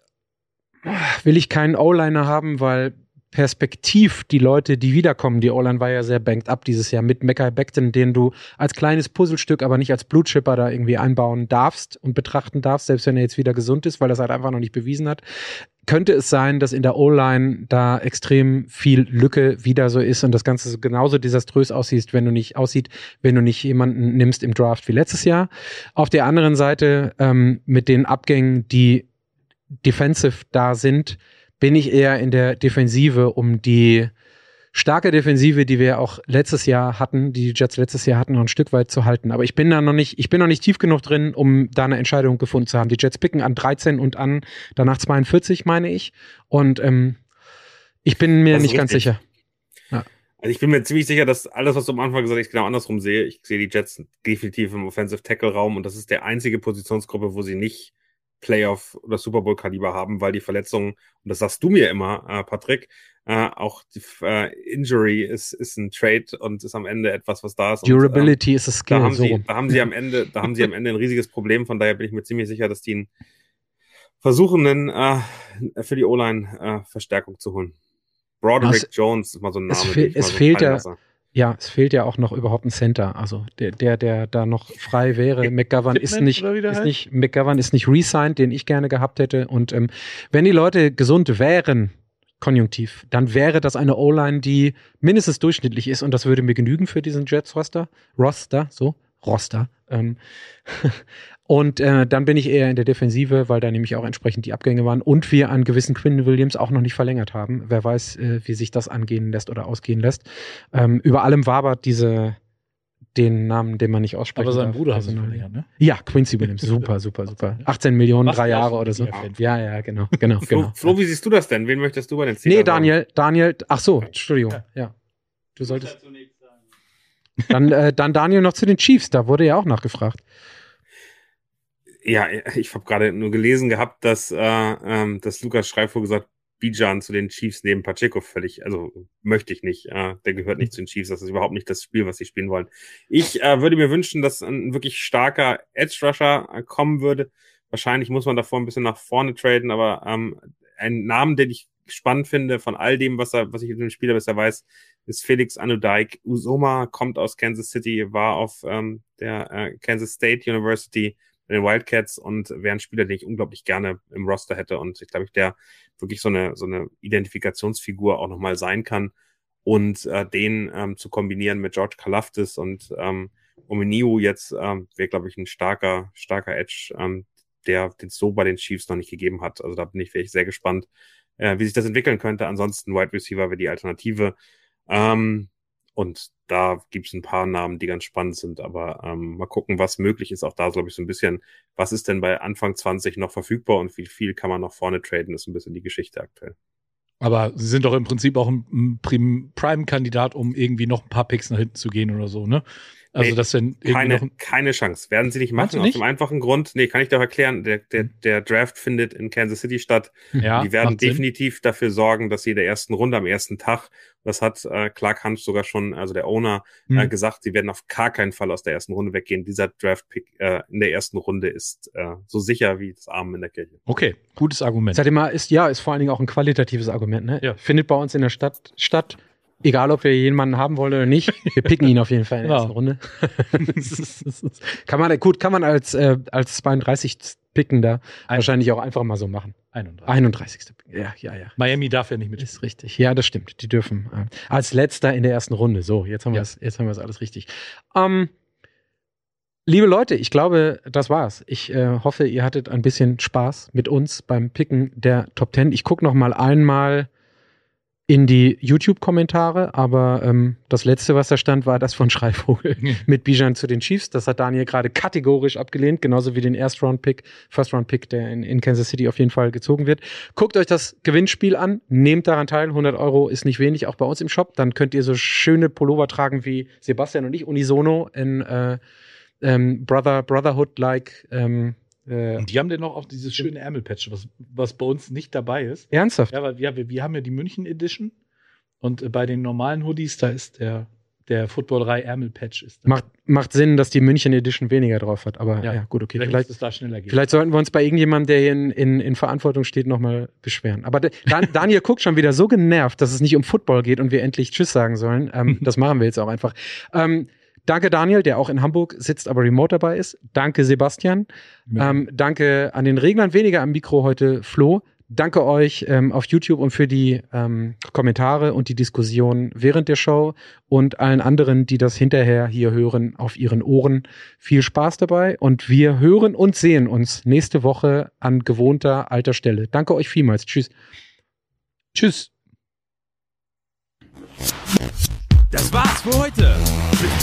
will ich keinen O-Liner haben, weil perspektiv die Leute, die wiederkommen, die O-Line war ja sehr banked up dieses Jahr mit Mekhi Becton, den du als kleines Puzzlestück, aber nicht als Blue-Chipper da irgendwie einbauen darfst und betrachten darfst, selbst wenn er jetzt wieder gesund ist, weil das halt einfach noch nicht bewiesen hat. Könnte es sein, dass in der O-Line da extrem viel Lücke wieder so ist und das Ganze genauso desaströs aussieht, wenn du nicht aussieht, wenn du nicht jemanden nimmst im Draft wie letztes Jahr. Auf der anderen Seite ähm, mit den Abgängen, die defensive da sind, bin ich eher in der Defensive, um die starke Defensive, die wir auch letztes Jahr hatten, die die Jets letztes Jahr hatten, noch ein Stück weit zu halten. Aber ich bin da noch nicht, ich bin noch nicht tief genug drin, um da eine Entscheidung gefunden zu haben. Die Jets picken an dreizehn und an danach zweiundvierzig, meine ich. Und ähm, ich bin mir nicht ganz sicher. Ja. Also ich bin mir ziemlich sicher, dass alles, was du am Anfang gesagt hast, ich genau andersrum sehe. Ich sehe die Jets definitiv im Offensive-Tackle-Raum und das ist der einzige Positionsgruppe, wo sie nicht Playoff- oder Super Bowl-Kaliber haben, weil die Verletzungen, und das sagst du mir immer, äh, Patrick, Äh, auch die äh, Injury ist ist ein Trade und ist am Ende etwas, was da ist. Durability und, ähm, ist das Skill. Da haben, so. sie, da haben sie am Ende, da haben sie am Ende ein riesiges Problem. Von daher bin ich mir ziemlich sicher, dass die einen versuchen, einen, äh, für die O-Line äh, Verstärkung zu holen. Broderick also, Jones ist mal so ein Name. Es, fe- es so fehlt ja, ja, es fehlt ja auch noch überhaupt ein Center. Also der, der, der da noch frei wäre. McGovern ist nicht, ist nicht, McGovern ist nicht re-signed, den ich gerne gehabt hätte. Und ähm, wenn die Leute gesund wären, Konjunktiv, dann wäre das eine O-Line, die mindestens durchschnittlich ist und das würde mir genügen für diesen Jets-Roster. Roster, so, Roster. Ähm und äh, dann bin ich eher in der Defensive, weil da nämlich auch entsprechend die Abgänge waren und wir einen gewissen Quinn Williams auch noch nicht verlängert haben. Wer weiß, äh, wie sich das angehen lässt oder ausgehen lässt. Ähm, über allem wabert diese den Namen, den man nicht aussprechen darf. Aber sein Bruder hat es verlängert, ne? Ja, Quincy Williams. Super, super, super. achtzehn Millionen, drei Jahre oder so. Ja, ja, genau, genau, genau. Flo, wie siehst du das denn? Wen möchtest du bei den Steelers? Nee, Daniel, Daniel, ach so, Entschuldigung, ja. Du solltest. Dann, äh, dann Daniel noch zu den Chiefs, da wurde ja auch nachgefragt. Ja, ich habe gerade nur gelesen gehabt, dass, äh, ähm, dass Lukas Schreifo gesagt, Bijan zu den Chiefs neben Pacheco völlig, also möchte ich nicht, äh, der gehört nicht zu den Chiefs, das ist überhaupt nicht das Spiel, was sie spielen wollen. Ich äh, würde mir wünschen, dass ein wirklich starker Edge-Rusher äh, kommen würde, wahrscheinlich muss man davor ein bisschen nach vorne traden, aber ähm, ein Name, den ich spannend finde, von all dem, was er, was ich mit dem Spieler bisher weiß, ist Felix Anudike Uzoma, kommt aus Kansas City, war auf ähm, der äh, Kansas State University den Wildcats und wäre ein Spieler, den ich unglaublich gerne im Roster hätte und ich glaube, der wirklich so eine so eine Identifikationsfigur auch nochmal sein kann und äh, den ähm, zu kombinieren mit George Kalafdis und ähm, Omeniu jetzt ähm, wäre, glaube ich, ein starker starker Edge, ähm, der den so bei den Chiefs noch nicht gegeben hat. Also da bin ich wirklich sehr gespannt, äh, wie sich das entwickeln könnte. Ansonsten Wide Receiver wäre die Alternative. Ähm, Und da gibt's ein paar Namen, die ganz spannend sind, aber ähm, mal gucken, was möglich ist. Auch da, glaube ich, so ein bisschen, was ist denn bei Anfang zwanzig noch verfügbar und wie viel kann man nach vorne traden, ist ein bisschen die Geschichte aktuell. Aber sie sind doch im Prinzip auch ein Prime-Kandidat, um irgendwie noch ein paar Picks nach hinten zu gehen oder so, ne? Also, nee, dass dann keine, noch keine Chance. Werden sie nicht machen. Nicht? Aus dem einfachen Grund, nee, kann ich doch erklären, der, der, der Draft findet in Kansas City statt. Ja, die werden definitiv Sinn. dafür sorgen, dass sie in der ersten Runde am ersten Tag, das hat äh, Clark Hunt sogar schon, also der Owner, hm. äh, gesagt, sie werden auf gar keinen Fall aus der ersten Runde weggehen. Dieser Draft-Pick äh, in der ersten Runde ist äh, so sicher wie das Amen in der Kirche. Okay, gutes Argument. Seitdem mal ist, ja, ist vor allen Dingen auch ein qualitatives Argument. Ne? Ja. Findet bei uns in der Stadt statt. Egal, ob wir jemanden haben wollen oder nicht, wir picken ihn auf jeden Fall in der ersten Runde. das ist, das ist. Kann man, gut, kann man als, äh, als zweiunddreißig picken da Ein- wahrscheinlich auch einfach mal so machen. einunddreißig. einunddreißig. Ja, ja, ja. Miami darf ja nicht mitspielen. Ist richtig. Ja, das stimmt. Die dürfen. Äh, als letzter in der ersten Runde. So, jetzt haben wir es, jetzt haben wir es alles richtig. Ähm, liebe Leute, ich glaube, das war's. Ich äh, hoffe, ihr hattet ein bisschen Spaß mit uns beim Picken der Top Ten. Ich gucke noch mal einmal in die YouTube-Kommentare, aber ähm, das Letzte, was da stand, war das von Schreivogel mit Bijan zu den Chiefs. Das hat Daniel gerade kategorisch abgelehnt, genauso wie den Erst-Round-Pick, First-Round-Pick, der in, in Kansas City auf jeden Fall gezogen wird. Guckt euch das Gewinnspiel an, nehmt daran teil, hundert Euro ist nicht wenig, auch bei uns im Shop. Dann könnt ihr so schöne Pullover tragen wie Sebastian und ich, unisono, in äh, ähm, Brother, Brotherhood-like ähm, Und die haben dann noch auf dieses schöne Ärmelpatch, was, was bei uns nicht dabei ist. Ernsthaft? Ja, weil wir, wir haben ja die München Edition und bei den normalen Hoodies, da ist der, der Footballerei Ärmelpatch. Macht, macht Sinn, dass die München Edition weniger drauf hat, aber ja, ja gut, okay. Vielleicht, vielleicht, es da schneller gehen. Vielleicht sollten wir uns bei irgendjemandem, der hier in, in, in Verantwortung steht, nochmal beschweren. Aber de, Daniel guckt schon wieder so genervt, dass es nicht um Football geht und wir endlich Tschüss sagen sollen. Ähm, das machen wir jetzt auch einfach. Ähm, Danke Daniel, der auch in Hamburg sitzt, aber remote dabei ist. Danke Sebastian. Ja. Ähm, danke an den Reglern, weniger am Mikro heute Flo. Danke euch ähm, auf YouTube und für die ähm, Kommentare und die Diskussion während der Show und allen anderen, die das hinterher hier hören, auf ihren Ohren. Viel Spaß dabei und wir hören und sehen uns nächste Woche an gewohnter alter Stelle. Danke euch vielmals. Tschüss. Tschüss. Das war's für heute.